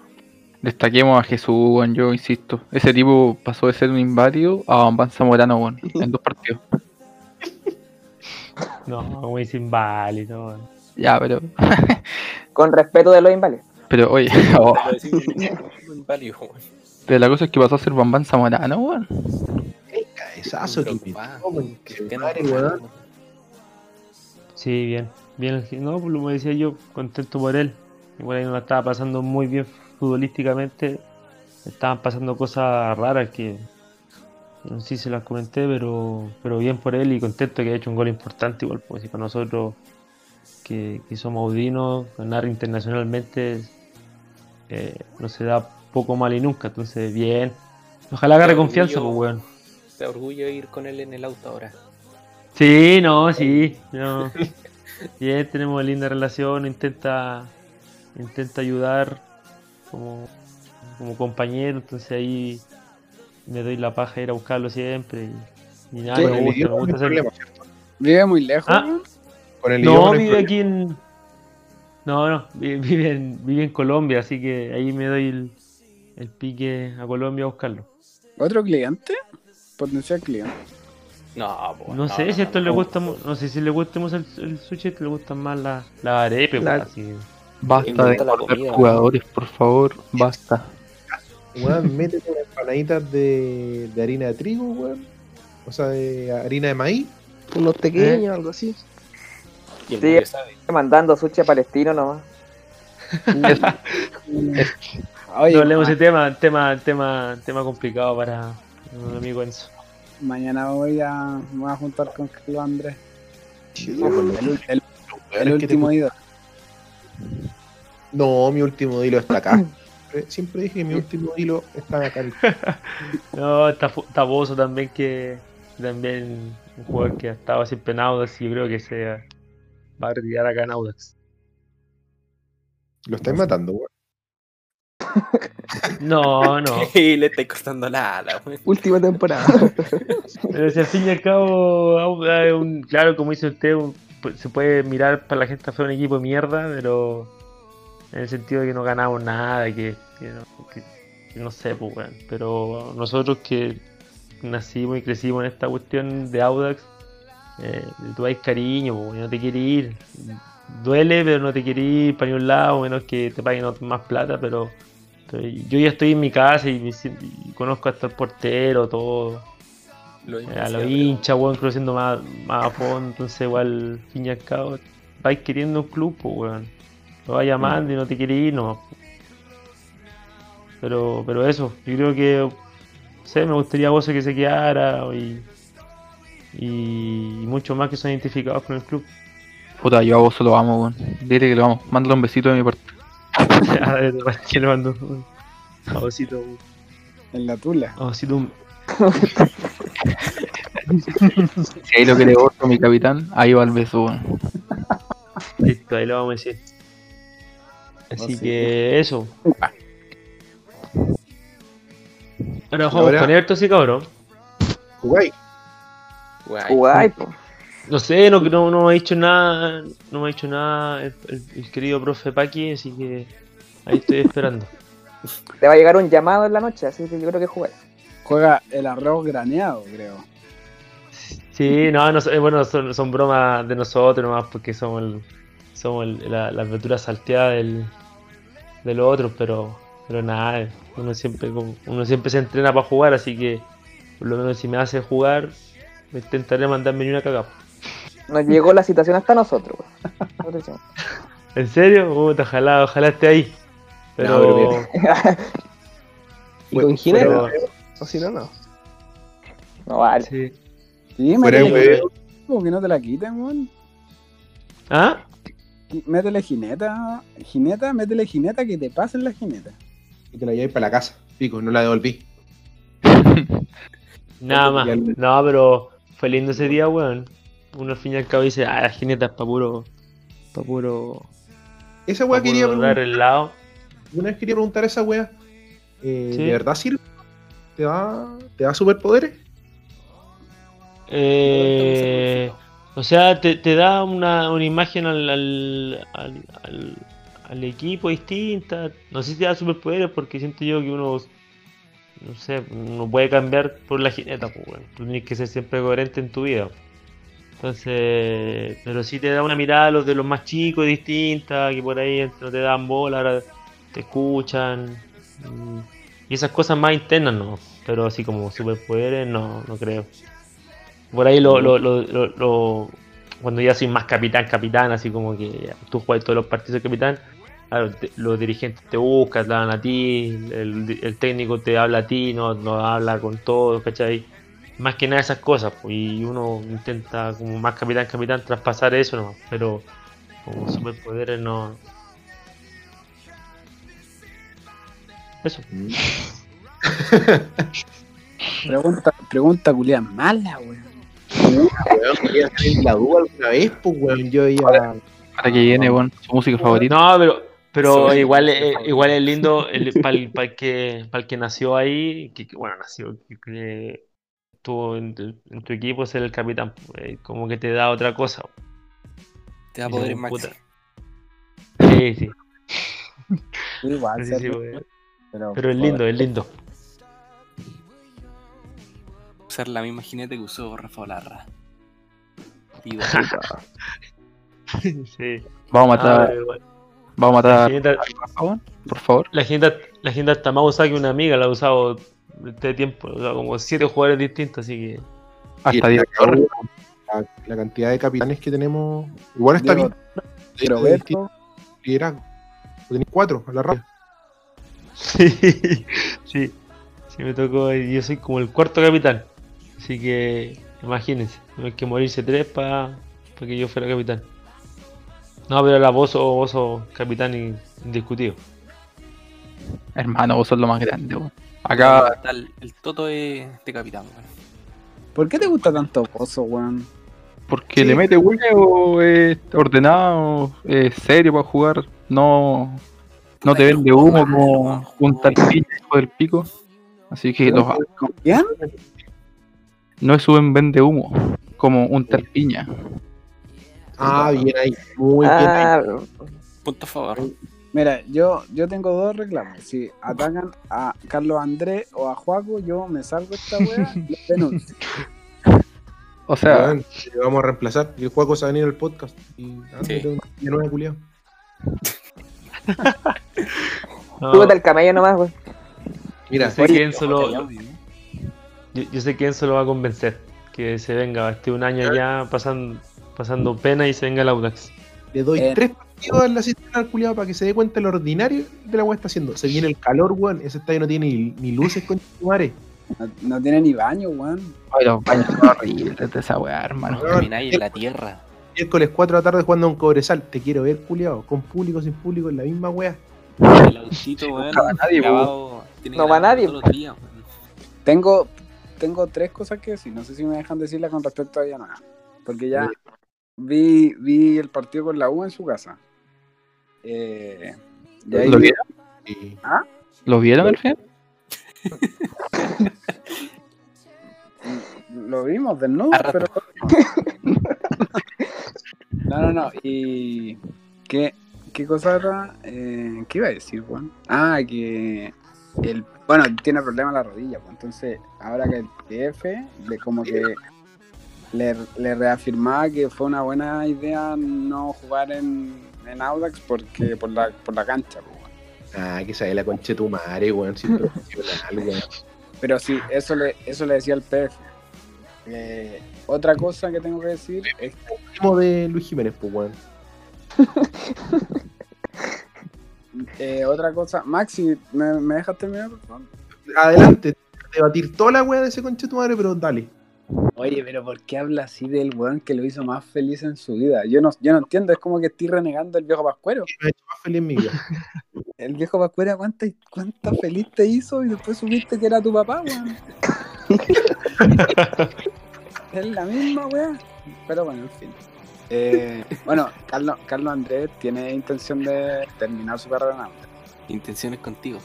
destaquemos a Jesús, bueno, yo insisto. Ese tipo pasó de ser un inválido a un Van Zamorano, bueno, en 2 partidos. No, es inválido, bueno. Ya, pero... Con respeto de los inválidos. Pero, oye... Oh. Pero la cosa es que pasó a ser un Van Zamorano, bueno. El cabezazo que pintó. Sí, bien. No, pues como decía yo, contento por él. Igual ahí no la estaba pasando muy bien futbolísticamente. Estaban pasando cosas raras que no sé si se las comenté, pero bien por él y contento que haya hecho un gol importante igual. Porque si para nosotros, que somos audinos, ganar internacionalmente no se da poco mal y nunca. Entonces, bien. Ojalá agarre confianza, pues, weón. Te orgullo ir con él en el auto ahora. Sí, no, sí. No. Bien, tenemos linda relación, intenta ayudar como compañero, entonces ahí me doy la paja de ir a buscarlo siempre y nada, sí, me gusta hacerlo. ¿Vive muy lejos? ¿Ah? Con el no, vive aquí en... No, vive en Colombia, así que ahí me doy el pique a Colombia a buscarlo. ¿Otro cliente? Potencial cliente. No, pues, no sé si a esto le gusta, no sé si le gusta más el sushi, le gustan más la arepa, así. Basta de cortar jugadores, por favor, basta. Weón, métete unas empanaditas de harina de trigo, weón. O sea, de harina de maíz. Unos pequeños, algo así. Sí, mandando sushi a Palestino nomás. Oye, no hablemos de tema complicado para un amigo Enzo. Mañana voy a juntar con Carlos Andrés. El último ídolo. No, mi último hilo está acá. Siempre dije que mi último hilo está acá. No, está Bozo también, que también un jugador que estaba siempre en Audax, y yo creo que se va a retirar acá en Audax. ¿Lo estáis matando, güey? No. Sí, le estáis cortando la ala, güey. Última temporada. Pero si al fin y al cabo, claro, como dice usted, se puede mirar para la gente fue un equipo de mierda, pero en el sentido de que no ganamos nada, que no sé, pues, bueno. Pero nosotros que nacimos y crecimos en esta cuestión de Audax, Tú hay cariño, po, no te quiere ir. Duele, pero no te quiere ir para ningún lado, menos que te paguen más plata, pero yo ya estoy en mi casa y conozco hasta el portero, todo. A los hinchas, weón, creciendo más a fondo, entonces igual, al fin y al cabo, vais queriendo un club, pues, weón. Lo vas llamando y no te quiere ir, no. Pero eso, yo creo que, no sé, me gustaría a vos que se quedara y mucho más que son identificados con el club. Puta, yo a vos lo amo, weón. Dile que lo amo. Mándale un besito de mi parte. Ya, de tu parte le mando un besito, weón. En la tula. Osito un... Si ahí lo quiere vos, mi capitán, ahí va el beso, weón. Listo, ahí lo vamos a decir. Así que eso. Ahora vamos con Everton, sí, cabrón. Guay, po. No sé, no me ha dicho nada, el querido profe Paqui, así que ahí estoy esperando. Te va a llegar un llamado en la noche, así que yo creo que juega. Juega el arroz graneado, creo. Sí, bueno, son bromas de nosotros nomás, porque somos la aventura salteada de los otros, pero nada, uno siempre se entrena para jugar, así que por lo menos si me hace jugar, me intentaré mandarme una cagada. Nos llegó la citación hasta nosotros, güey. ¿En serio? Ojalá esté ahí. Pero... ¿Y con Ginebra? O si no, no. No vale. Sí, métele, como que no te la quiten, weón. ¿Ah? Métele jineta, que te pasen la jineta. Y te la lleváis para la casa, pico, no la devolví. Nada más. No, pero fue lindo ese día, weón. Uno al fin y al cabo dice, la jineta es pa' puro... Esa weá quería preguntar. El lado. Una vez quería preguntar a esa weá, ¿sí? ¿De verdad sirve? ¿Te da superpoderes? O sea, te da una imagen al equipo distinta. No sé si te da superpoderes porque siento yo que uno... No sé, uno puede cambiar por la jineta, pues bueno. Tú tienes que ser siempre coherente en tu vida. Entonces, pero sí te da una mirada a los de los más chicos distinta, que por ahí no te dan bola, ahora te escuchan. Y esas cosas más internas no, pero así como superpoderes no creo. Por ahí cuando ya soy más capitán, así como que tú juegas todos los partidos de capitán. Claro, los dirigentes te buscan, te dan a ti, el técnico te habla a ti, no habla con todos, ¿cachai? Más que nada esas cosas, pues, y uno intenta como más capitán, traspasar eso nomás, pero como superpoderes no... Eso. Pregunta culia mala, weón. Quería salir la duda alguna vez, pues, weón, yo iba... Para que viene, weón, su música favorita. No, pero sí, igual es lindo para el que nació ahí, que estuvo en tu equipo, ser el capitán, como que te da otra cosa. Te da poder, Maxi. Sí. Igual, sí, pero es lindo. Usar la misma jinete que usó Rafa Larra. Sí. Vamos a matar. Por favor. La jineta está más usada que una amiga, la ha usado este tiempo, o sea, como 7 jugadores distintos, así que. Hasta 10. La cantidad de capitanes que tenemos. Igual está bien. Croeto. Liderazgo. Tenés 4 a la raya. Sí, me tocó. Yo soy como el 4º capitán. Así que, imagínense, no hay que morirse 3 para que yo fuera capitán. No, pero vos sos capitán indiscutido. Hermano, vos sos lo más grande, weón. Acá está el Toto de capitán, weón. ¿Por qué te gusta tanto Pozo, weón? Porque le mete huevo, es ordenado, es serio para jugar, no te vende humo como un tartillo del pico. Así que los... No es un vende humo, como un tarpiña. Ah, bien ahí, muy bien ahí. Punto a favor. Mira, yo tengo 2 reclamos. Si atacan a Carlos Andrés o a Joaco, yo me salgo esta wea y los denuncio. O sea, bueno, lo vamos a reemplazar. El Juaco se ha venido al podcast. Y sí. Ya no es culiado. Súbete al camello nomás, güey. Mira, yo sé que Enzo lo va a convencer. Que se venga, esté un año ya pasando pena y se venga el Audax. Le doy 3 partidos en la cisterna al culiado para que se dé cuenta de lo ordinario de la weá está haciendo. Se viene el calor, weón. Ese estadio no tiene ni luces, con madre. No tiene ni baño, weón. Ay, los baños son horribles de esa weá, hermano. No camináis en la tierra. Miércoles 4 de la tarde jugando a un Cobresal. Te quiero ver, culiado. Con público, sin público, en la misma weá. El autito, weón. No va nadie, weón. No va nadie. Tengo 3 cosas que decir. No sé si me dejan decirlas con respecto a Villanueva. Porque ya vi el partido con la U en su casa. ¿Lo vieron? ¿Ah? ¿Lo vieron al final? Lo vimos desnudo, pero no. ¿Y qué cosa era? ¿Qué iba a decir, Juan? Ah, que tiene problemas la rodilla, pues. Entonces ahora que el jefe le como que le reafirmaba que fue una buena idea no jugar en Audax porque por la cancha, pues. Ah, que sale la concha de tu madre, weón, sin profesional, weón. Pero sí, eso le decía el PF. Otra cosa que tengo que decir es como de Luis Jiménez, pues, weón. Otra cosa, Maxi, ¿me dejas terminar, por favor? Adelante, debatir toda la weá de ese concha de tu madre, pero dale. Oye, pero ¿por qué habla así del weón que lo hizo más feliz en su vida? Yo no entiendo, es como que estoy renegando el viejo Pascuero. Me ha hecho más feliz en mi vida. El viejo Pascuero, ¿cuánta feliz te hizo? Y después supiste que era tu papá, weón. Es la misma, weón. Pero bueno, en fin. Carlos Andrés tiene intención de terminar su carrera en Audax. Intenciones contigo.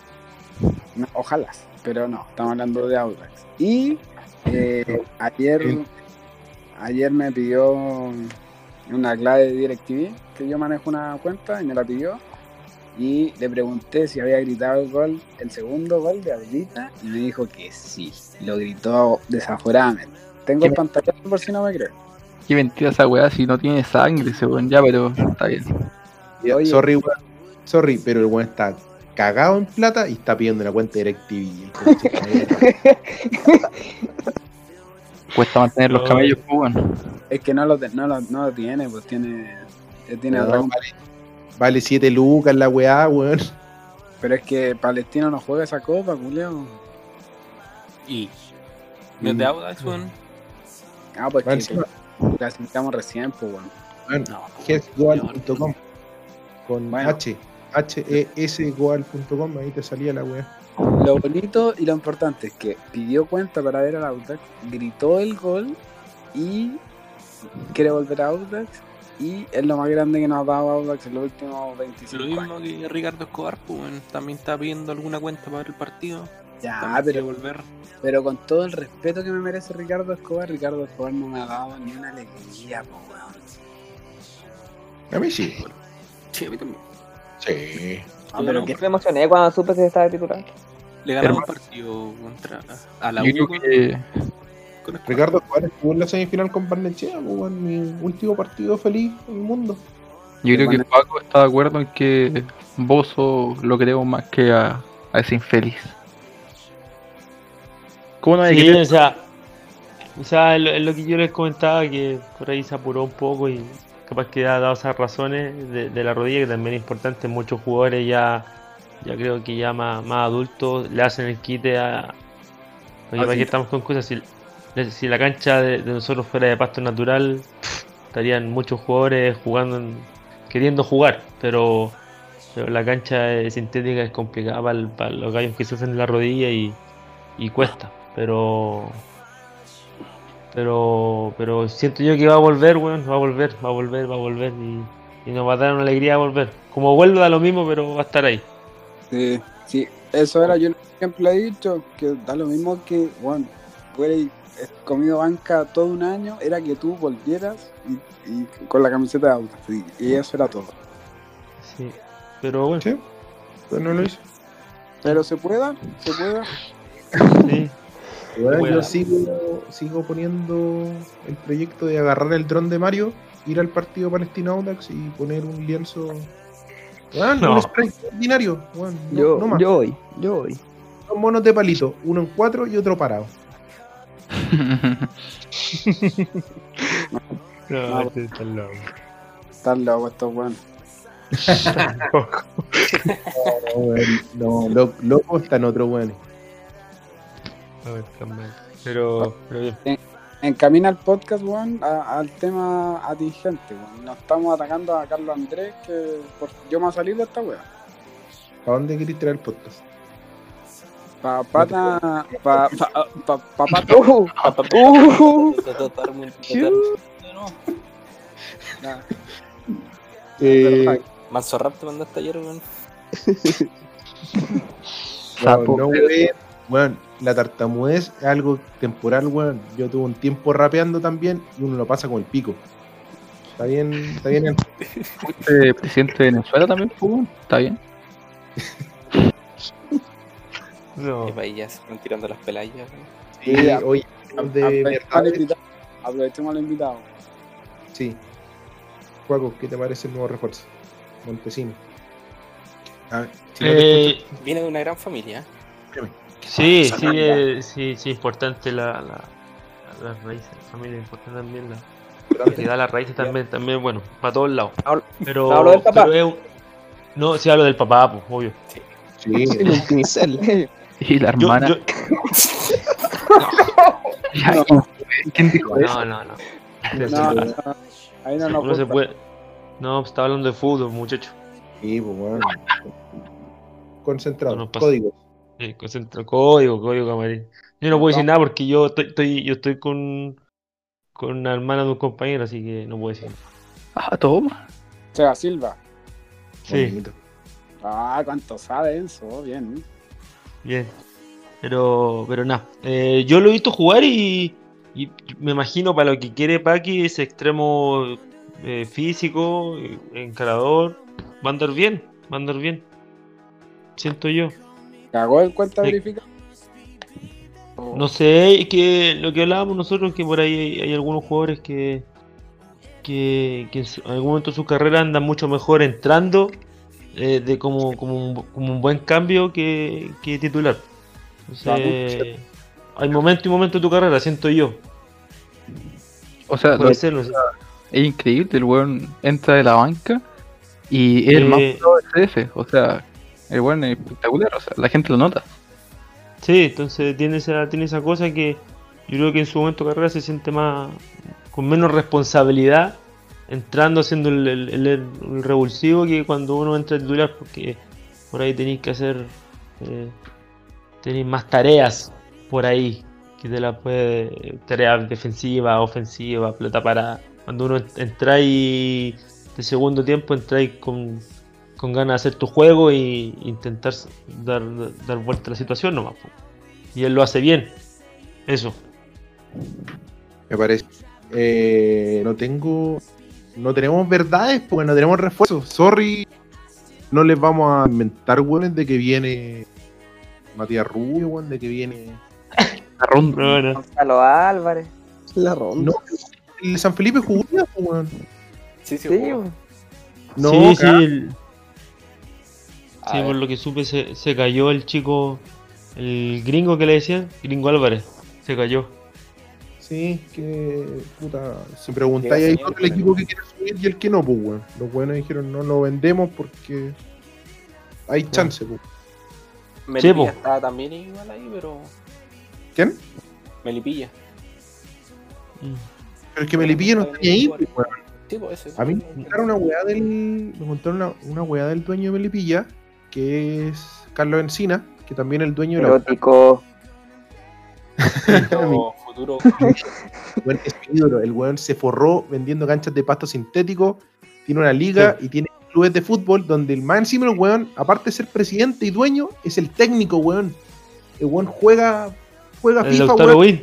No, ojalá, pero no, estamos hablando de Audax. Y... ayer me pidió una clave de DirecTV, que yo manejo una cuenta, y me la pidió, y le pregunté si había gritado el segundo gol de Adelita, y me dijo que sí, lo gritó desaforadamente. Tengo el pantallazo por si no me creen. Qué mentira esa weá, si no tiene sangre, según ya, pero está bien. Oye, sorry, pero el weón está cagado en plata y está pidiendo una cuenta de DirecTV. Cuesta mantener los cabellos, pues, bueno. Es que no lo tiene, pues tiene no, vale 7 lucas la weá, weón. Pero es que Palestino no juega esa copa, culiao. Y no es de Audax, weón. Ah, pues que la sentamos recién, pues, weón. Bueno, hesgoal.com con HESGoal.com, ahí te salía la wea. Lo bonito y lo importante es que pidió cuenta para ver al Audax, gritó el gol y quiere volver a Audax, y es lo más grande que nos ha dado Audax en los últimos 25 años. Lo mismo que Ricardo Escobar, pues, también está pidiendo alguna cuenta para ver el partido. Ya, pero con todo el respeto que me merece Ricardo Escobar no me ha dado ni una alegría, pues. A mí sí. Sí, a mí también. Sí. Ah, pero que me emocioné cuando supe que estaba titular. Le ganamos un partido contra a la U. Ricardo Juárez jugó en la semifinal con Barnechea, en mi último partido feliz en el mundo. Yo creo que Paco está de acuerdo en que Bozo lo queremos más que a ese infeliz. ¿Cómo no hay que o sea, es lo que yo les comentaba, que por ahí se apuró un poco y capaz que ha dado esas razones de la rodilla, que también es importante. Muchos jugadores ya creo que ya más adultos le hacen el quite a... Oye, ¿para qué estamos con cosas? Si la cancha de nosotros fuera de pasto natural, estarían muchos jugadores queriendo jugar, pero la cancha sintética es complicada para los gallos que sufren de la rodilla y cuesta, pero siento yo que va a volver, weón, va a volver y nos va a dar una alegría volver. Como vuelve da lo mismo, pero va a estar ahí. Sí, eso era, yo siempre he dicho que da lo mismo que, bueno, hubieras comido banca todo un año, era que tú volvieras y con la camiseta de Audax, y eso era todo. Sí, pero bueno. Sí, pero no lo hizo. Pero se pueda. Sí. Bueno, bueno. Yo sigo poniendo el proyecto de agarrar el dron de Mario, ir al partido Palestino Audax y poner un lienzo. Bueno, no. Un spray ordinario. Bueno, yo voy. Dos monos de palito, uno en cuatro y otro parado. No, este está loco. Están locos estos buenos. Locos están otros buenos. Pero bien. Encamina el podcast, weón, al tema atingente, weón. Nos estamos atacando a Carlos Andrés, que yo me voy a salir de esta weá. ¿A dónde querés traer el podcast? Manso rap te mandaste ayer, weón. No, weón, la tartamudez es algo temporal, weón. Yo tuve un tiempo rapeando también y uno lo pasa con el pico. Está bien. ¿Fuiste presidente de Venezuela también, weón? Está bien. No. Ya se están tirando las pelayas, weón. Sí, oye, aprovechemos al invitado. Sí. Juaco, ¿qué te parece el nuevo refuerzo? Montesino. A ver, si no viene de una gran familia. Sí, importante las raíces, la familia, importante también la cantidad de las raíces también, bueno, para todos lados. Hablo del papá. No, sí hablo del papá, pues, obvio. Sí. Y la hermana. ¿Quién dijo eso? No. Ahí no se puede. No, pues estaba hablando de fútbol, muchacho. Sí, pues bueno. Concentrado, no código. Sí, concentro, código camarín. Yo no puedo decir nada porque yo estoy con una hermana de un compañero, así que no puedo decir nada. Ah, toma. O sea, Silva. Sí. Bonito. Ah, cuánto sabe Enzo, bien. Bien. Pero nada. Yo lo he visto jugar y me imagino para lo que quiere Paqui, ese extremo físico, encarador. Va a andar bien. Siento yo. ¿Cagó en cuenta verificada? No sé, es que lo que hablábamos nosotros es que por ahí hay algunos jugadores que en algún momento de su carrera andan mucho mejor entrando de como un buen cambio que titular. Entonces, hay momento y momento de tu carrera, siento yo. O sea, no sé. Es increíble, el weón entra de la banca y es el más pro del CF, o sea... El bueno es espectacular, o sea, la gente lo nota. Sí, entonces tiene esa cosa que yo creo que en su momento de carrera se siente más con menos responsabilidad entrando, haciendo el revulsivo que cuando uno entra a titular, porque por ahí tenéis que hacer tenéis más tareas por ahí que te la puede, tareas defensivas, ofensivas, pelota para cuando uno entra y de segundo tiempo entráis con ganas de hacer tu juego e intentar dar vuelta a la situación nomás. Y él lo hace bien. Eso. Me parece. No tenemos verdades porque no tenemos refuerzos. Sorry. No les vamos a inventar, weón, de que viene Matías Rubio, weón, de que viene la ronda. No. Gonzalo Álvarez. La ronda. No, el San Felipe jugó, weón. Sí, weón. No, Sí, por lo que supe se cayó el chico, el gringo que le decían, Gringo Álvarez, se cayó. Sí, que puta, se preguntáis ahí con el equipo que quiere subir y el que no, pues weón. Los buenos dijeron no lo vendemos porque hay chance, pues. Melipilla estaba también igual ahí, pero... ¿Quién? Melipilla. Pero es que Melipilla no está ni ahí, pues weón. Sí, pues eso. A mí me contaron una weá del dueño de Melipilla, que es Carlos Encina, que también es el dueño erótico. De la... futuro. El weón se forró vendiendo canchas de pasto sintético, tiene una liga y tiene clubes de fútbol donde el más encima del weón, aparte de ser presidente y dueño, es el técnico, weón. El weón juega el FIFA, weón.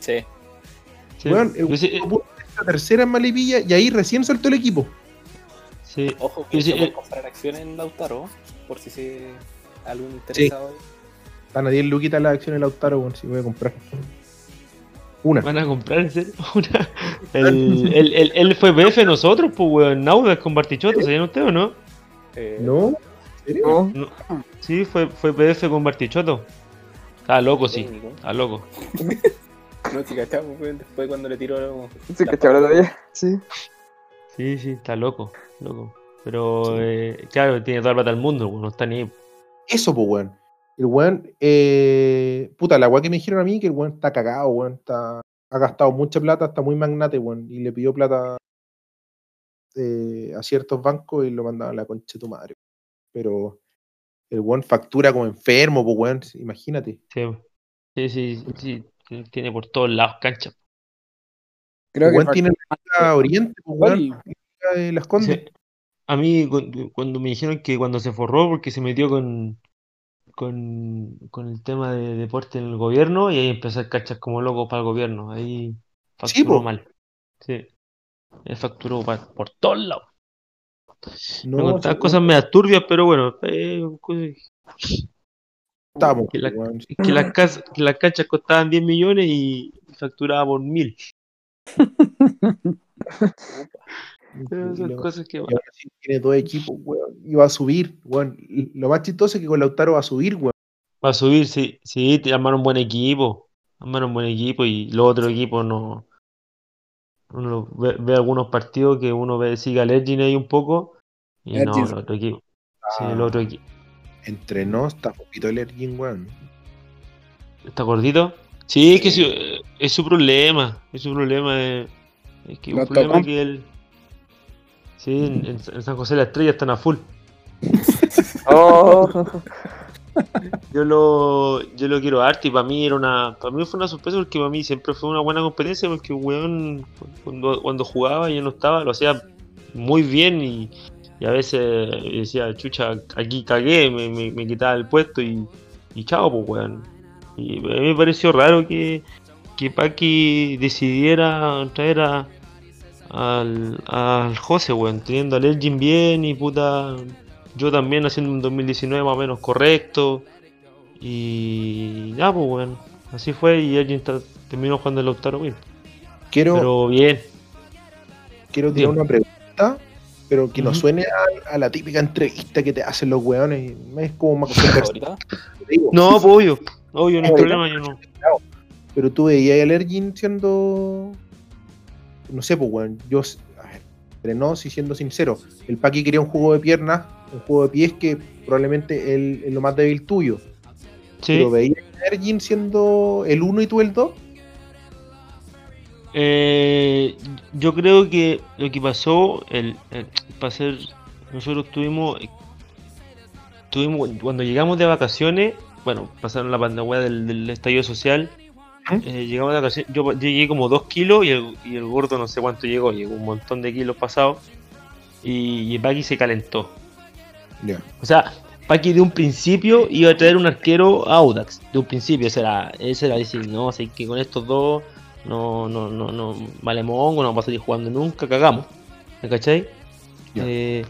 Sí. Weón, el weón la tercera en Melipilla y ahí recién saltó el equipo. Sí. Ojo, que se puede comprar acciones en Lautaro por si se algún interesado. Están a 10 luquitas las acciones de Lautaro, bueno, si voy a comprar. Una. ¿Van a comprar, en serio? Una. El fue BF nosotros, pues, weón. Audax con Bartichotto, ¿se llama usted o no? No. ¿Serio? No. Sí, fue BF con Bartichotto. Estaba loco, sí. Estaba loco. No, se cachaba, weón. Después cuando le tiró algo. Se cachaba todavía. Sí. Sí, está loco. Loco. Pero, sí. Claro, tiene toda la plata del mundo, weón. No está ni ahí. Eso, pues, weón. El weón, puta, la weá que me dijeron a mí que el weón está cagado, weón, ha gastado mucha plata, está muy magnate, weón, y le pidió plata a ciertos bancos y lo mandaban a la concha de tu madre. Pero el weón factura como enfermo, pues, weón, imagínate. Sí, tiene por todos lados cancha. Creo el weón que tiene la Oriente, pues, weón, de Las Condes. Sí. A mí, cuando me dijeron que cuando se forró porque se metió con el tema de deporte en el gobierno, y ahí empezó a cachar como loco para el gobierno. Ahí facturó mal. Sí. Él facturó por todos lados. No, me contaban cosas medias turbias, pero bueno. Estamos. Que las canchas costaban 10 millones y facturaba por 1000. Esas cosas que van. Tiene dos equipos, weón, y va a subir, weón. Y lo más chistoso es que con Lautaro va a subir, weón. Va a subir, sí, te armaron un buen equipo. Y los otros equipos no. Uno ve algunos partidos que uno ve, sigue al Ergin ahí un poco. Y no, el otro equipo. Sí, el otro equipo. Entrenó, está poquito el Ergin, weón. ¿Está gordito? Sí, es que es su problema. Es su problema. Es que un problema tocó. Que él. Sí, en San José la Estrella están a full. Oh. Yo lo quiero harto, y para mí fue una sorpresa, porque para mí siempre fue una buena competencia, porque weón, cuando jugaba y yo no estaba, lo hacía muy bien, y a veces decía, chucha, aquí cagué, me quitaba el puesto y chao, pues, weón. Y a mí me pareció raro que Paqui decidiera traer al José, weón, teniendo al Elgin bien, y puta, yo también haciendo un 2019 más o menos correcto, y ya, pues, weón, así fue, y Elgin terminó jugando el Lautaro, weón. Pero bien. Quiero tirar una pregunta, pero que no suene a la típica entrevista que te hacen los weones, es como más complicado. No, pues, obvio, no hay problema, yo no. Pero tú veías al Elgin siendo... No sé, pues, weón, yo, a ver, entrenó, si siendo sincero, el Paqui quería un juego de piernas, un juego de pies que probablemente es lo más débil tuyo. Sí. ¿Pero veías a Ergin siendo el 1 y tú el 2? Yo creo que lo que pasó, nosotros tuvimos, cuando llegamos de vacaciones, bueno, pasaron la pandemia del estallido social. Llegamos a la ocasión, yo llegué como 2 kilos y el gordo no sé cuánto llegó un montón de kilos pasados, y Paqui se calentó. Yeah. O sea, Paqui de un principio iba a traer un arquero a Audax, de un principio, ese era decir, no, así que con estos dos no vale mongo, no vamos a salir jugando nunca, cagamos, ¿me cachai? Yeah.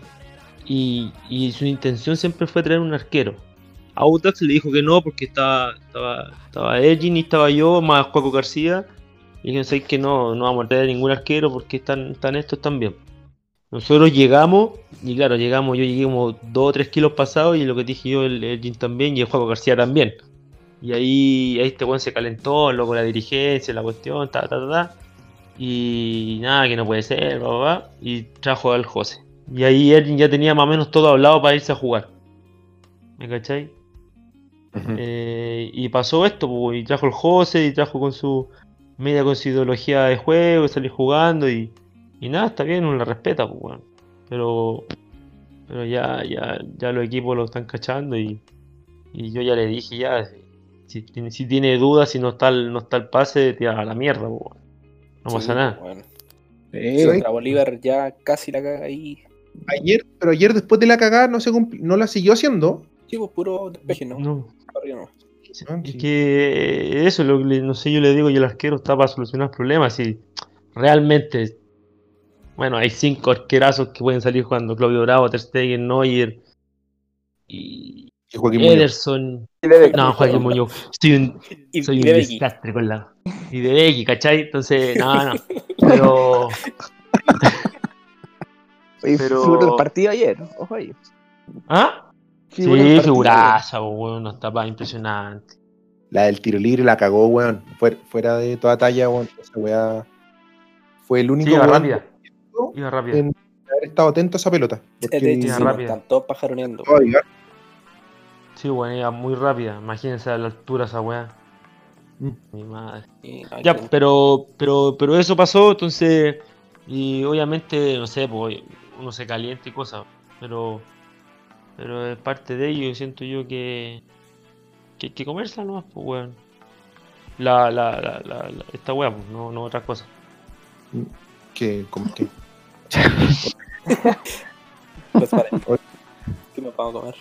Y su intención siempre fue traer un arquero. Audax le dijo que no, porque estaba Elgin y estaba yo, más Juaco García, y yo sé que no vamos a traer ningún arquero porque están estos también. Nosotros llegamos, y claro, yo llegué como 2 o 3 kilos pasados, y lo que dije yo, el Elgin también, y el Juaco García también. Y ahí este weón se calentó, loco, la dirigencia, la cuestión, y nada, que no puede ser, y trajo al José. Y ahí Elgin ya tenía más o menos todo hablado para irse a jugar, ¿me cachai? Uh-huh. Y pasó esto, pues, y trajo el José, y trajo con su ideología de juego, salir jugando, y nada, está bien, uno la respeta, pues, bueno. Pero ya los equipos lo están cachando, y yo ya le dije, ya, si tiene dudas, si no está el pase, tira a la mierda, pues, bueno. No pasa nada. Bueno. Contra Bolívar ya casi la caga ahí. Ayer después de la cagada no la siguió haciendo. Puro despeje, ¿no? No. Es que eso, lo que, no sé, yo le digo, y el arquero está para solucionar problemas, y realmente, bueno, hay 5 arquerazos que pueden salir jugando, Claudio Bravo, Ter Stegen, Neuer, y Y Joaquín Ederson. Muñoz. No, Joaquín Muñoz. Soy un desastre con la... Y de Becky, ¿cachai? Entonces, no. Pero... Figuró el partido ayer, ojo ahí. ¿Ah? Sí, figuraza, weón, una tapa impresionante. La del tiro libre la cagó, weón. Fuera de toda talla, weón. Esa weá fue el único... Sí, iba rápida. En haber estado atento a esa pelota. De hecho, están todos pajaroneando. Sí, weón, iba muy rápida. Imagínense a la altura esa weá. Mi madre. Ya, pero eso pasó, entonces... Y obviamente, no sé, pues, uno se calienta y cosas, pero es parte de ello. Siento yo que comerse nomás, pues, weón. Esta weá, pues, no otras cosas. ¿Qué? ¿Cómo qué? Pues para ¿qué me pago a comer?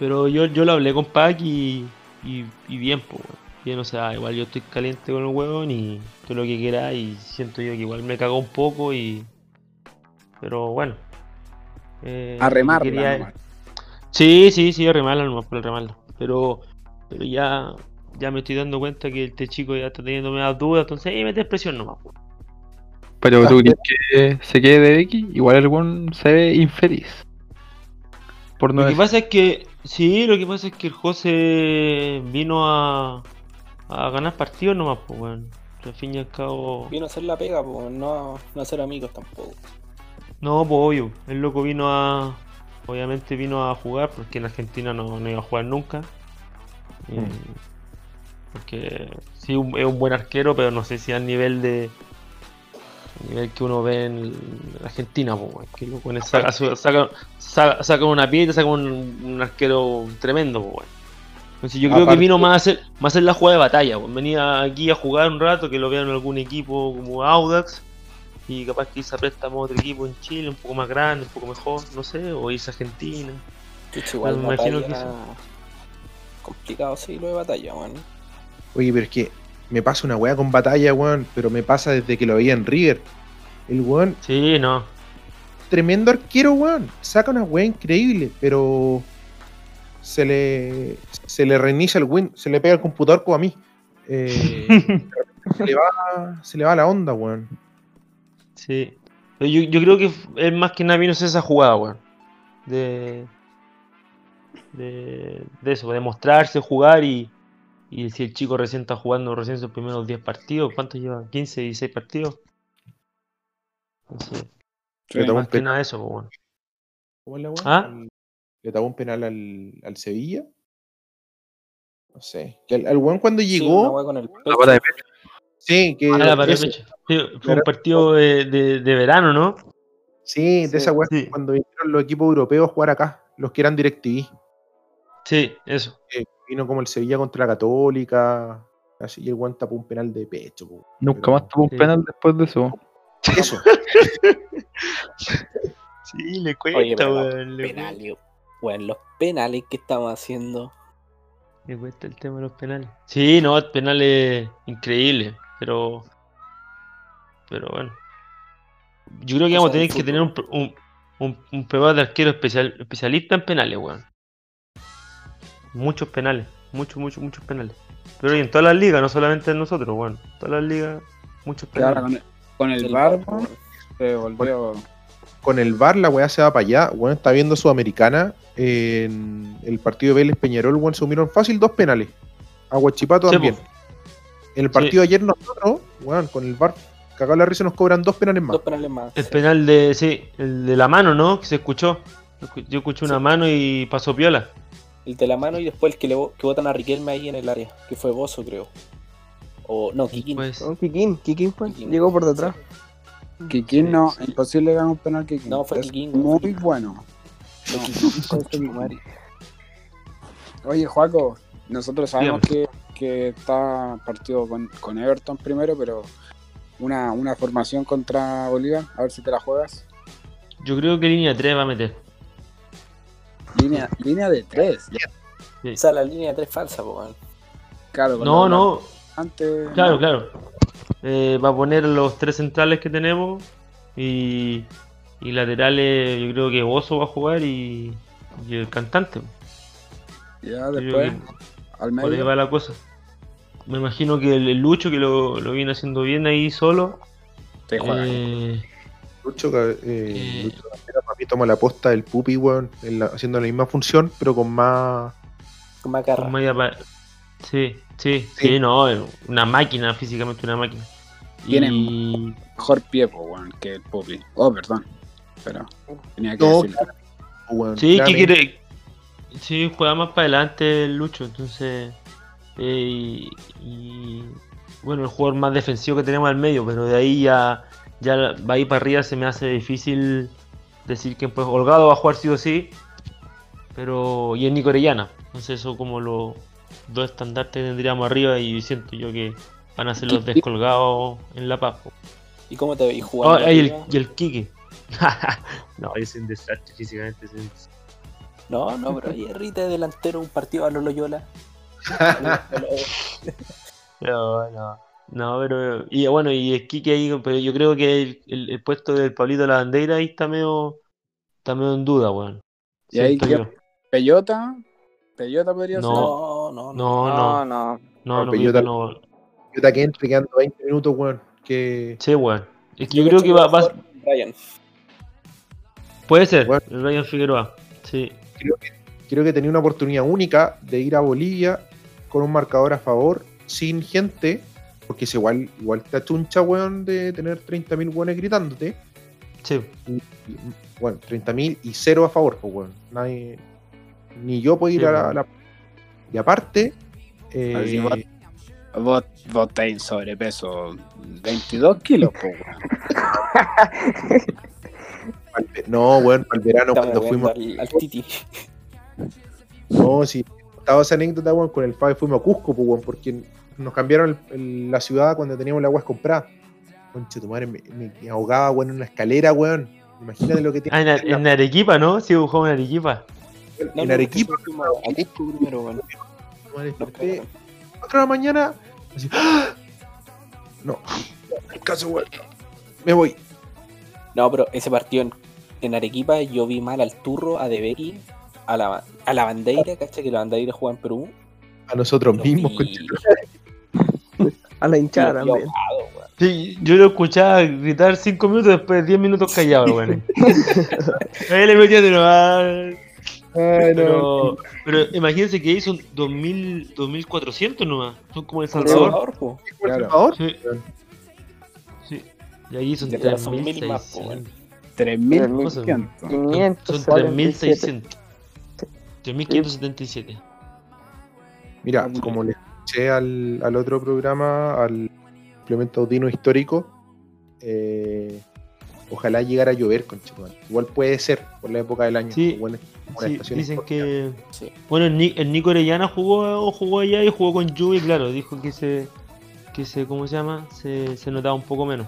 Pero yo lo hablé con Paqui y bien, pues, weón. Bien, o sea, igual yo estoy caliente con el huevón y todo lo que quiera, y siento yo que igual me cagó un poco y... Pero bueno... a remarla nomás. Sí, a remarla nomás, por remarla. Pero ya me estoy dando cuenta que este chico ya está teniendo más dudas, entonces ahí metes presión nomás. Pero tú crees que se quede de X, igual el huevón se ve infeliz. Lo que pasa es que... Sí, lo que pasa es que el José vino a ganar partidos nomás, pues, weón. Al fin y al cabo... Vino a hacer la pega, pues, no a ser amigos tampoco. No, pues, obvio. El loco obviamente vino a jugar, porque en Argentina no iba a jugar nunca. Porque sí, es un buen arquero, pero no sé si al nivel de... El nivel que uno ve en Argentina, pues, weón. Que loco, saca una piedra, saca un arquero tremendo, pues, weón. Entonces yo creo que vino más a hacer la jugada de batalla, pues. Venía aquí a jugar un rato, que lo vean en algún equipo como Audax, y capaz que irse a préstamo a otro equipo en Chile, un poco más grande, un poco mejor, no sé, o irse a Argentina. Chucho, igual me imagino que complicado, sí, lo de batalla, weón. Oye, pero es que me pasa una weá con batalla, weón, pero me pasa desde que lo veía en River. El weón... Sí, no. Tremendo arquero, weón. Saca una weá increíble, pero... Se le reinicia el win, se le pega el computador como a mí. Se le va la onda, weón. Sí. Yo creo que es más que nada vino esa jugada, weón. De eso, de mostrarse, jugar y si el chico recién está jugando sus primeros 10 partidos, ¿cuántos lleva? 15, 16 partidos. Entonces, le tomó más que nada eso, weón. ¿Cómo es la weón? ¿Ah? Le tapó un penal al Sevilla. No sé. Al weón cuando llegó. Sí, con el pecho. La pata de pecho. Sí, que. La pata de pecho. Sí, fue un partido de verano, ¿no? Sí, de esa weón cuando vinieron los equipos europeos a jugar acá, los que eran DirecTV. Sí, eso. Vino como el Sevilla contra la Católica. Así, y el weón tapó un penal de pecho. Nunca más tapó un penal después de eso. Eso. Sí, le cuesta, weón. Penalio. Bueno, los penales que estamos haciendo. Me cuesta el tema de los penales. Sí, no, penales increíbles, pero bueno. Yo creo que vamos a tener que tener un preparador de arquero especialista en penales, weón. Muchos penales, muchos penales. Pero en todas las ligas, no solamente en nosotros, weón. En todas las ligas, muchos penales. Claro, con el VAR, se volvió... Con el VAR la weá se va para allá, weón, está viendo Sudamericana, en el partido de Vélez Peñarol, weón, se unieron fácil 2 penales, a Huachipato también. En el partido de ayer nosotros, weón, con el VAR, cagado la risa, nos cobran 2 penales más. 2 penales más. El penal de, sí, el de la mano, ¿no? Que se escuchó, yo escuché una mano y pasó piola. El de la mano y después el que botan a Riquelme ahí en el área, que fue Bozo, creo. O no, Kikín. Pues, Kikín fue, Kikín. Llegó por detrás. Kikín no, imposible ganar un penal Kikín. No, fue Kikín. Muy bueno. Oye, Joaco, nosotros sabemos que está partido con Everton primero, pero una formación contra Bolívar, a ver si te la juegas. Yo creo que línea 3 va a meter. Línea de 3. Sí. O sea, la línea de 3 falsa, po, man. Claro, no. Antes, claro. Va a poner los 3 centrales que tenemos y laterales. Yo creo que Bozo va a jugar y el cantante. Ya después, al medio. Por ahí va la cosa. Me imagino que el Lucho, que lo viene haciendo bien ahí solo. Te juega. Lucho para mí toma la posta del Pupi, weón, haciendo la misma función, pero con más. Con más carga. Sí, no, una máquina, físicamente una máquina. Tiene mejor pie, weón, que el Pupi. Oh, perdón. Pero tenía que decirlo. Bueno, sí, ¿qué quiere? Sí, juega más para adelante el Lucho, entonces. Bueno, el jugador más defensivo que tenemos al medio, pero de ahí ya va a ir para arriba, se me hace difícil decir que pues Holgado va a jugar sí o sí, pero y el Nico Orellana, entonces eso como los dos estandartes tendríamos arriba y siento yo que van a ser los descolgados en la paz. ¿Y cómo te veis jugando? Y el Kike. No, es un desastre físicamente. No, pero ahí Rita de delantero un partido a los Loyola. No, pero y bueno, y el Kike ahí, pero yo creo que el puesto del Pablito de la Bandeira ahí está medio en duda, weón. Y ahí Pellota podría ser. No, Pellota que entre quedando 20 minutos, weón, que sí, weón. Es que yo creo que va Ryan. Puede ser, bueno, el Ryan Figueroa, sí. Creo que tenía una oportunidad única de ir a Bolivia con un marcador a favor, sin gente, porque es igual te achuncha, weón, de tener 30.000 weones gritándote. Sí. Y, bueno, 30.000 y cero a favor, pues, weón. Nadie, ni yo puedo ir a la... Y aparte... Así, vos estáis en sobrepeso 22 kilos, pues, weón. No, bueno, al verano estaba cuando fuimos al Titi. No, sí, estaba esa anécdota, bueno, con el Fabi fuimos a Cusco, pues, bueno, porque nos cambiaron la ciudad cuando teníamos la agua comprada. Concha tu madre, me ahogaba, bueno, en una escalera, weón. Imagínate lo que te... Ah, en Arequipa, ¿no? Sí, jugamos en Arequipa. En Arequipa, al Cusco primero, bueno. Me desperté 4 de la mañana, así, ¡ah! No, el caso, weón. Me voy. No, pero ese partido en Arequipa yo vi mal al Turro, a Debeki, a la Bandeira, ¿cachai? Que la Bandeira juega en Perú. A nosotros mismos, a la hinchada también. Sí, yo lo escuchaba gritar 5 minutos, después de 10 minutos callado, weón. Ahí le metía de nuevo. Pero imagínense que ahí son 2000, 2400 nomás. Son como El Salvador. Claro. Sí. Y ahí son 3.600. 3.500. Son 3.600. 3.577. Mira, como le escuché al otro programa, al suplemento Audino Histórico, ojalá llegara a llover, conchetumal. Igual puede ser por la época del año. Sí, dicen que... Sí. Bueno, el Nico Orellana jugó allá y jugó con lluvia, claro. Dijo que se ¿cómo se llama? Se notaba un poco menos.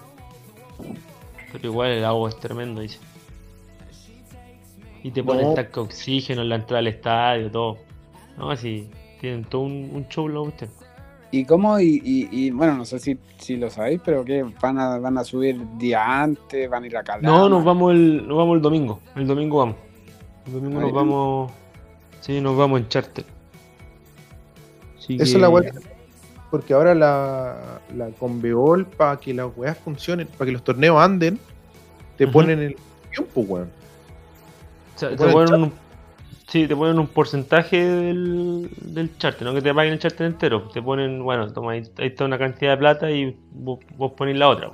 Pero igual el agua es tremendo, dice. Y te ponen tanque de oxígeno en la entrada al estadio, todo. No, así tienen todo un show los ustedes. ¿Y cómo? Y bueno, no sé si lo sabéis, pero ¿qué? ¿Van a subir día antes? ¿Van a ir a Calama? No, nos vamos el domingo. El domingo vamos. El domingo nos vamos. Sí, nos vamos en charter. Así eso que... es la vuelta. Porque ahora la Conmebol, para que las weas funcionen, para que los torneos anden, te ponen el tiempo, weón. O sea, te ponen un porcentaje del charter, no que te paguen el charter entero. Te ponen, bueno, toma, ahí está una cantidad de plata y vos ponés la otra.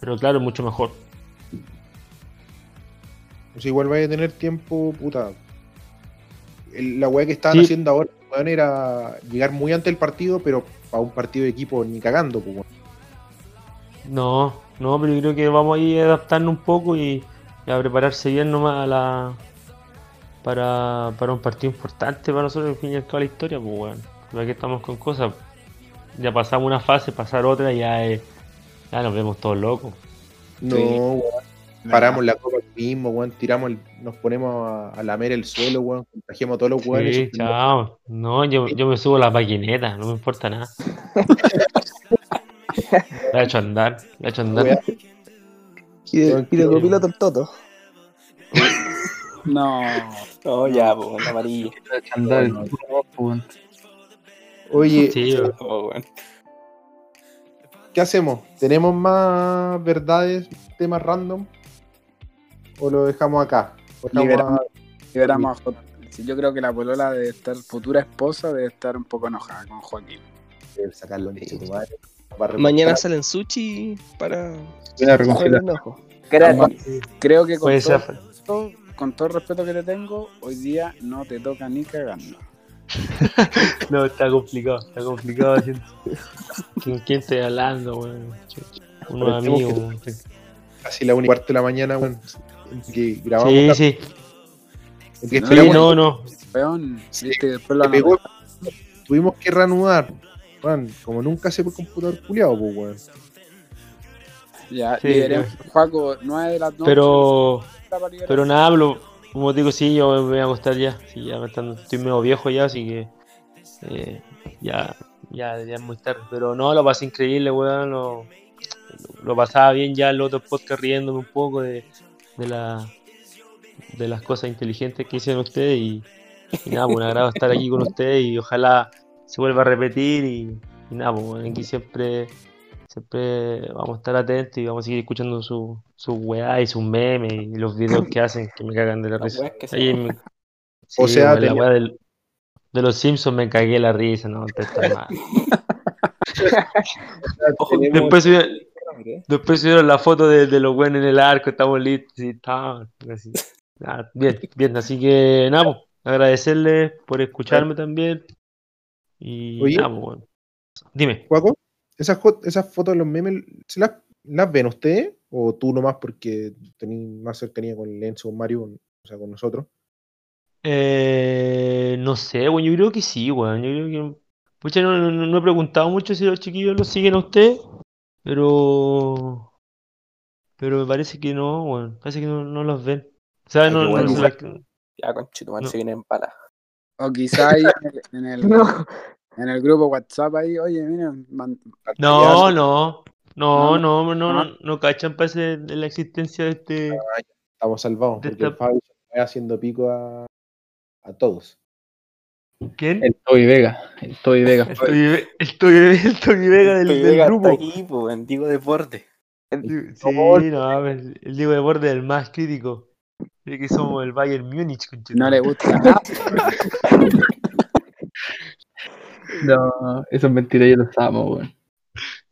Pero claro, es mucho mejor. Pues igual vais a tener tiempo, puta. La wea que estaban haciendo ahora era llegar muy antes del partido, pero para un partido de equipo ni cagando, pues. No, pero yo creo que vamos a ir adaptando un poco y a prepararse bien nomás para un partido importante para nosotros, en fin y al cabo la historia, pues, bueno. Pero aquí estamos con cosas, ya pasamos una fase, pasar otra ya nos vemos todos locos. No, sí. Bueno, paramos la copa mismo, weón, tiramos nos ponemos a lamer el suelo, weón, contagiamos a todos los weones. Sí, chao. No, yo me subo a la paquineta, no me importa nada. La he hecho andar. Y de copiloto el Toto. No. No, ya, po, la amarilla. Oye, sí, ¿qué hacemos? ¿Tenemos más verdades, temas random? ¿O lo dejamos acá? Liberamos a Joaquín. Yo creo que la polola de estar futura esposa debe estar un poco enojada con Joaquín. Debe sacarlo de su madre. Mañana salen sushi para... recoger el ojo. Creo que con todo el respeto que te tengo, hoy día no te toca ni cagando. No, está complicado. ¿Con quién estoy hablando, güey? Unos amigos. Casi la 1:15 de la mañana, güey. Sí, sí. Tuvimos que reanudar, man, como nunca se fue el computador culiado, pues, weón. Ya, sí, Juaco, 9 de la noche. Pero nada, como digo, sí, yo me voy a acostar ya. Sí, ya estoy medio viejo ya, así que ya es muy tarde. Pero no, lo pasé increíble, weón. Lo pasaba bien ya el otro podcast riéndome un poco de las cosas inteligentes que hicieron ustedes y nada, pues, un agrado estar aquí con ustedes y ojalá se vuelva a repetir y nada, pues, aquí siempre vamos a estar atentos y vamos a seguir escuchando su weá y sus memes y los videos que hacen que me cagan de la risa. La weá de los Simpsons me cagué la risa, no, te está mal. Después subieron la foto de los weones en el arco, estamos listos y tal, así. Ah, bien, así que nada, pues, agradecerles por escucharme también. Y oye, nada, pues, bueno. Dime, Juaco, esas fotos de los memes, ¿se las ven ustedes? ¿O tú nomás porque tenés más cercanía con Enzo, con Mario, o sea, con nosotros? No sé, bueno, yo creo que sí, bueno, yo creo que... Pucha, no he preguntado mucho si los chiquillos los siguen a ustedes, pero me parece que no, bueno, parece que no los ven. O sea, ya, conchetumán, se viene en pala. O quizá ahí en el grupo WhatsApp ahí, oye, mira... No cachan, parece, de la existencia de este... Estamos salvados, porque el Fabio está haciendo pico a todos. ¿Quién? El Toby Vega. El Toby Vega del grupo. El equipo, el Diego Deporte. El Diego Deporte es el más crítico. Es que somos el Bayern Múnich, conchito. No le gusta. No, eso es mentira, yo los amo, weón.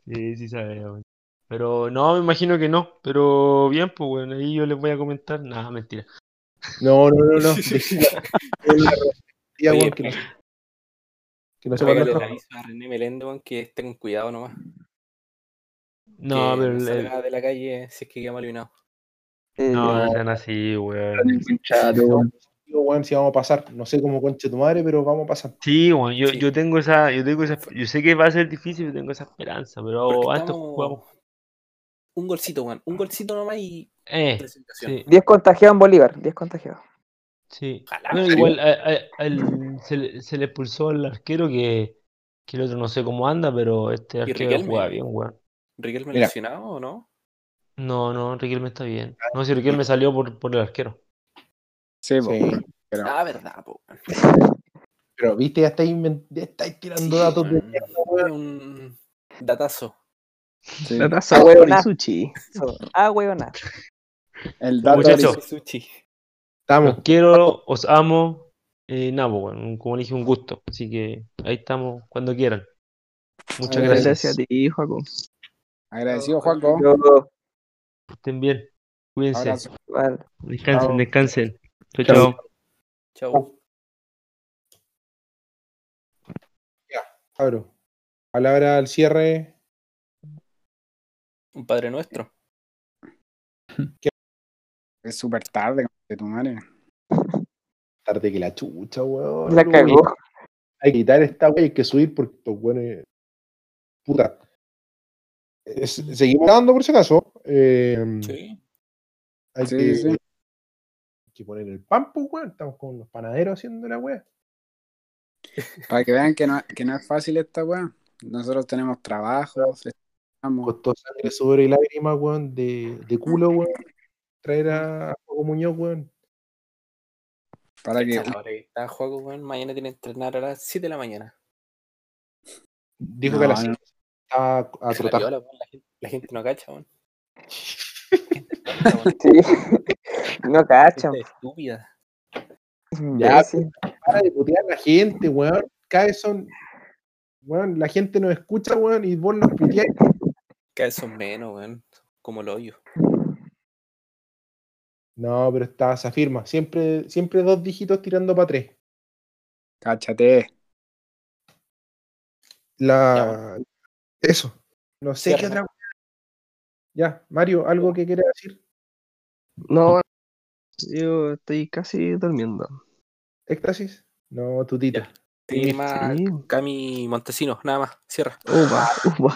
Sí, sabemos. Pero no, me imagino que no. Pero bien, pues, weón, bueno, ahí yo les voy a comentar. Nada, mentira. No. Oye, que no se pégale el aviso a René Melendo, weón, que esté con cuidado nomás. No, que pero... No salga de la calle si es que queda mal iluminado. No sean así, weón. Si vamos a pasar, no sé cómo concha tu madre, pero vamos a pasar. Sí, weón, yo tengo esa, yo sé que va a ser difícil, yo tengo esa esperanza, pero antes jugamos. Un golcito, weón, nomás y presentación. Sí. 10 contagiados en Bolívar, 10 contagiados. Sí. Bueno, igual se le expulsó al arquero que el otro no sé cómo anda, pero este arquero juega bien, weón. ¿Riquelme lesionado o no? No, Riquelme está bien. No, si Riquelme salió por el arquero. Sí. Pero... Ah, verdad, po. Pero, viste, ya estáis tirando datos de mierda, un datazo. Sí. Datazo, sushi. Huevona. El dato de sushi. Estamos. Los quiero, os amo. Nabo, bueno, como dije, un gusto. Así que ahí estamos cuando quieran. Muchas gracias. Gracias a ti, Joaco. Agradecido, Joaco. Estén bien, cuídense. Abrazo. Descansen. Chao. Ya, Abreu. Palabra al cierre. Un padre nuestro. ¿Qué? Es súper tarde, de tu madre. Tarde que la chucha, weón. La cagó. Hay que quitar esta wey, hay que subir porque estos weones. Puta. Seguimos grabando por si acaso. Sí. Hay que poner el pan, pues, weón. Estamos con los panaderos haciendo la weá. Para que vean que no es fácil esta weá. Nosotros tenemos trabajo. Costó sangre, sudor y lágrimas, weón, de culo, weón. Traer a Hugo Muñoz, weón. Para que... Ahora que está Joaco, bueno, mañana tiene que entrenar a las 7 de la mañana. Dijo no, que a las 7 estaba a trotar. La, bueno, la gente no cacha, bueno. No cacha. Es estúpida. Ya, sí. Para de putear a la gente, weón. Cabezón. Weón, la gente nos escucha, weón, y vos nos puteáis. Cabezón menos, weón. Como el hoyo. No, pero está, se afirma. Siempre dos dígitos tirando para 3. Cáchate. Eso. No sé qué otra. Ya, Mario, ¿algo que quieras decir? No, yo estoy casi durmiendo. ¿Éxtasis? No, tutita. Sí, Cami Montesino, nada más. Cierra. Uva.